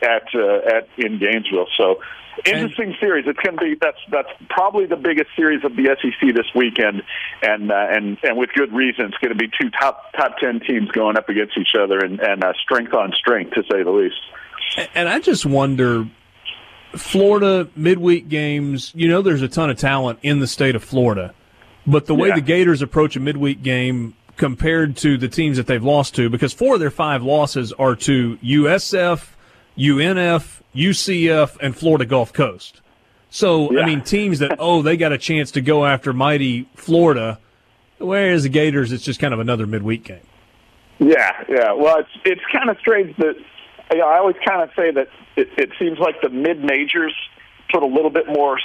in Gainesville. So, interesting series. It's going to be that's probably the biggest series of the SEC this weekend, and with good reason. It's going to be two top 10 teams going up against each other and strength on strength, to say the least. And I just wonder. Florida midweek games, you know, there's a ton of talent in the state of Florida, but the way the Gators approach a midweek game compared to the teams that they've lost to, because 4 of their 5 losses are to USF, UNF, UCF, and Florida Gulf Coast. So, I mean, teams that, they got a chance to go after mighty Florida, whereas the Gators, it's just kind of another midweek game. Yeah. Well, it's kind of strange that I always kind of say that it seems like the mid-majors put a little bit more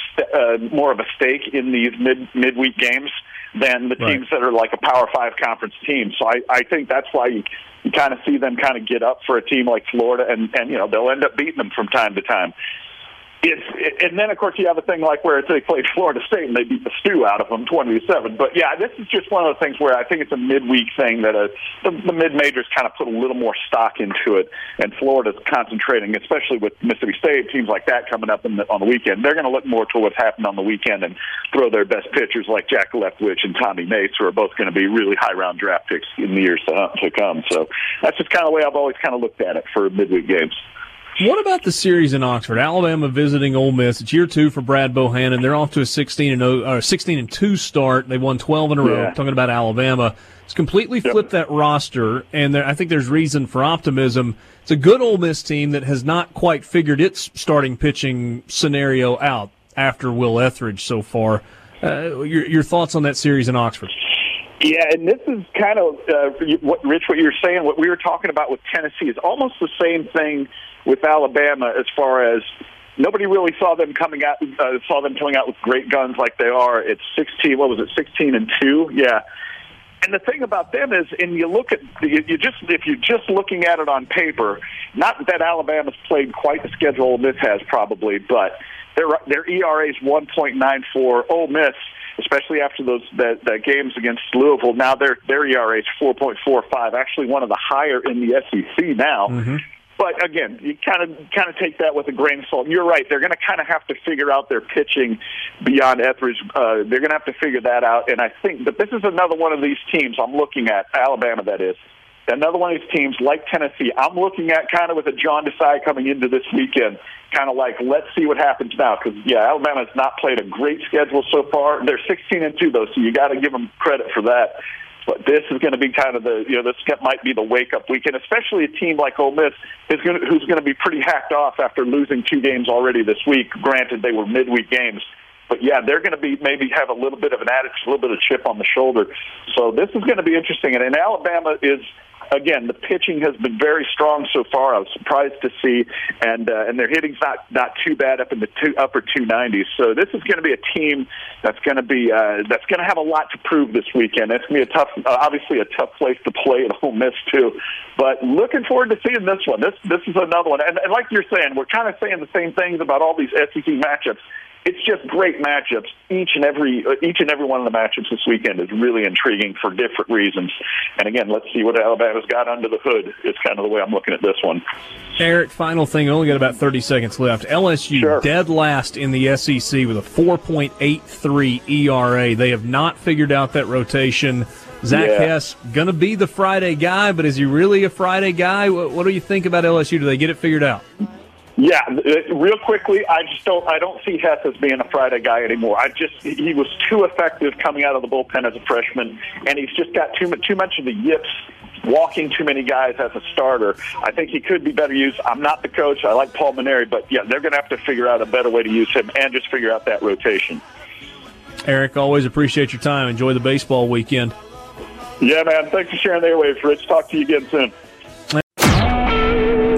of a stake in these midweek games than the teams that are like a Power 5 conference team. So I think that's why you kind of see them kind of get up for a team like Florida, and you know they'll end up beating them from time to time. And then, of course, you have a thing like where they played Florida State and they beat the stew out of them 20-7. But, yeah, this is just one of those things where I think it's a midweek thing that the mid-majors kind of put a little more stock into it. And Florida's concentrating, especially with Mississippi State, teams like that coming up on the weekend. They're going to look more to what's happened on the weekend and throw their best pitchers like Jack Leftwich and Tommy Mates, who are both going to be really high-round draft picks in the years to come. So that's just kind of the way I've always kind of looked at it for midweek games. What about the series in Oxford? Alabama visiting Ole Miss. It's year two for Brad Bohannon. They're off to a 16-2 start. They won 12 in a row. Yeah. Talking about Alabama. It's completely flipped that roster, and I think there's reason for optimism. It's a good Ole Miss team that has not quite figured its starting pitching scenario out after Will Etheridge so far. Your thoughts on that series in Oxford? Yeah, and this is kind of, Rich, what you're saying, what we were talking about with Tennessee is almost the same thing with Alabama as far as nobody really saw them coming out with great guns like they are at 16-2? Yeah. And the thing about them is, and you look at if you're just looking at it on paper, not that Alabama's played quite the schedule Ole Miss has probably, but their ERA is 1.94. Ole Miss, especially after those games against Louisville, now their ERA is 4.45, actually one of the higher in the SEC now. Mm-hmm. But again, you kind of take that with a grain of salt. And you're right; they're going to kind of have to figure out their pitching beyond Etheridge. They're going to have to figure that out. And I think that this is another one of these teams I'm looking at, Alabama, that is, another one of these teams like Tennessee. I'm looking at kind of with a jaundiced eye coming into this weekend, kind of like let's see what happens now. Because yeah, Alabama's not played a great schedule so far. They're 16-2 though, so you got to give them credit for that. But this is going to be kind of this might be the wake-up weekend, especially a team like Ole Miss who's going to be pretty hacked off after losing two games already this week. Granted, they were midweek games. But, yeah, they're going to be maybe have a little bit of an attitude, a little bit of chip on the shoulder. So this is going to be interesting. And Alabama is, again, the pitching has been very strong so far. I was surprised to see. And their hitting's not too bad up in the upper 290s. So this is going to be a team that's going to be that's going to have a lot to prove this weekend. It's going to be obviously a tough place to play at Ole Miss, too. But looking forward to seeing this one. This is another one. And like you're saying, we're kind of saying the same things about all these SEC matchups. It's just great matchups. Each and every one of the matchups this weekend is really intriguing for different reasons. And again, let's see what Alabama's got under the hood. It's kind of the way I'm looking at this one. Eric, final thing. I only got about 30 seconds left. LSU dead last in the SEC with a 4.83 ERA. They have not figured out that rotation. Zach Hess going to be the Friday guy, but is he really a Friday guy? What do you think about LSU? Do they get it figured out? Yeah, real quickly, I don't see Hess as being a Friday guy anymore. He was too effective coming out of the bullpen as a freshman, and he's just got too much of the yips, walking too many guys as a starter. I think he could be better used. I'm not the coach. I like Paul Maneri, but yeah, they're going to have to figure out a better way to use him and just figure out that rotation. Eric, always appreciate your time. Enjoy the baseball weekend. Yeah, man. Thanks for sharing the airwaves, Rich. Talk to you again soon.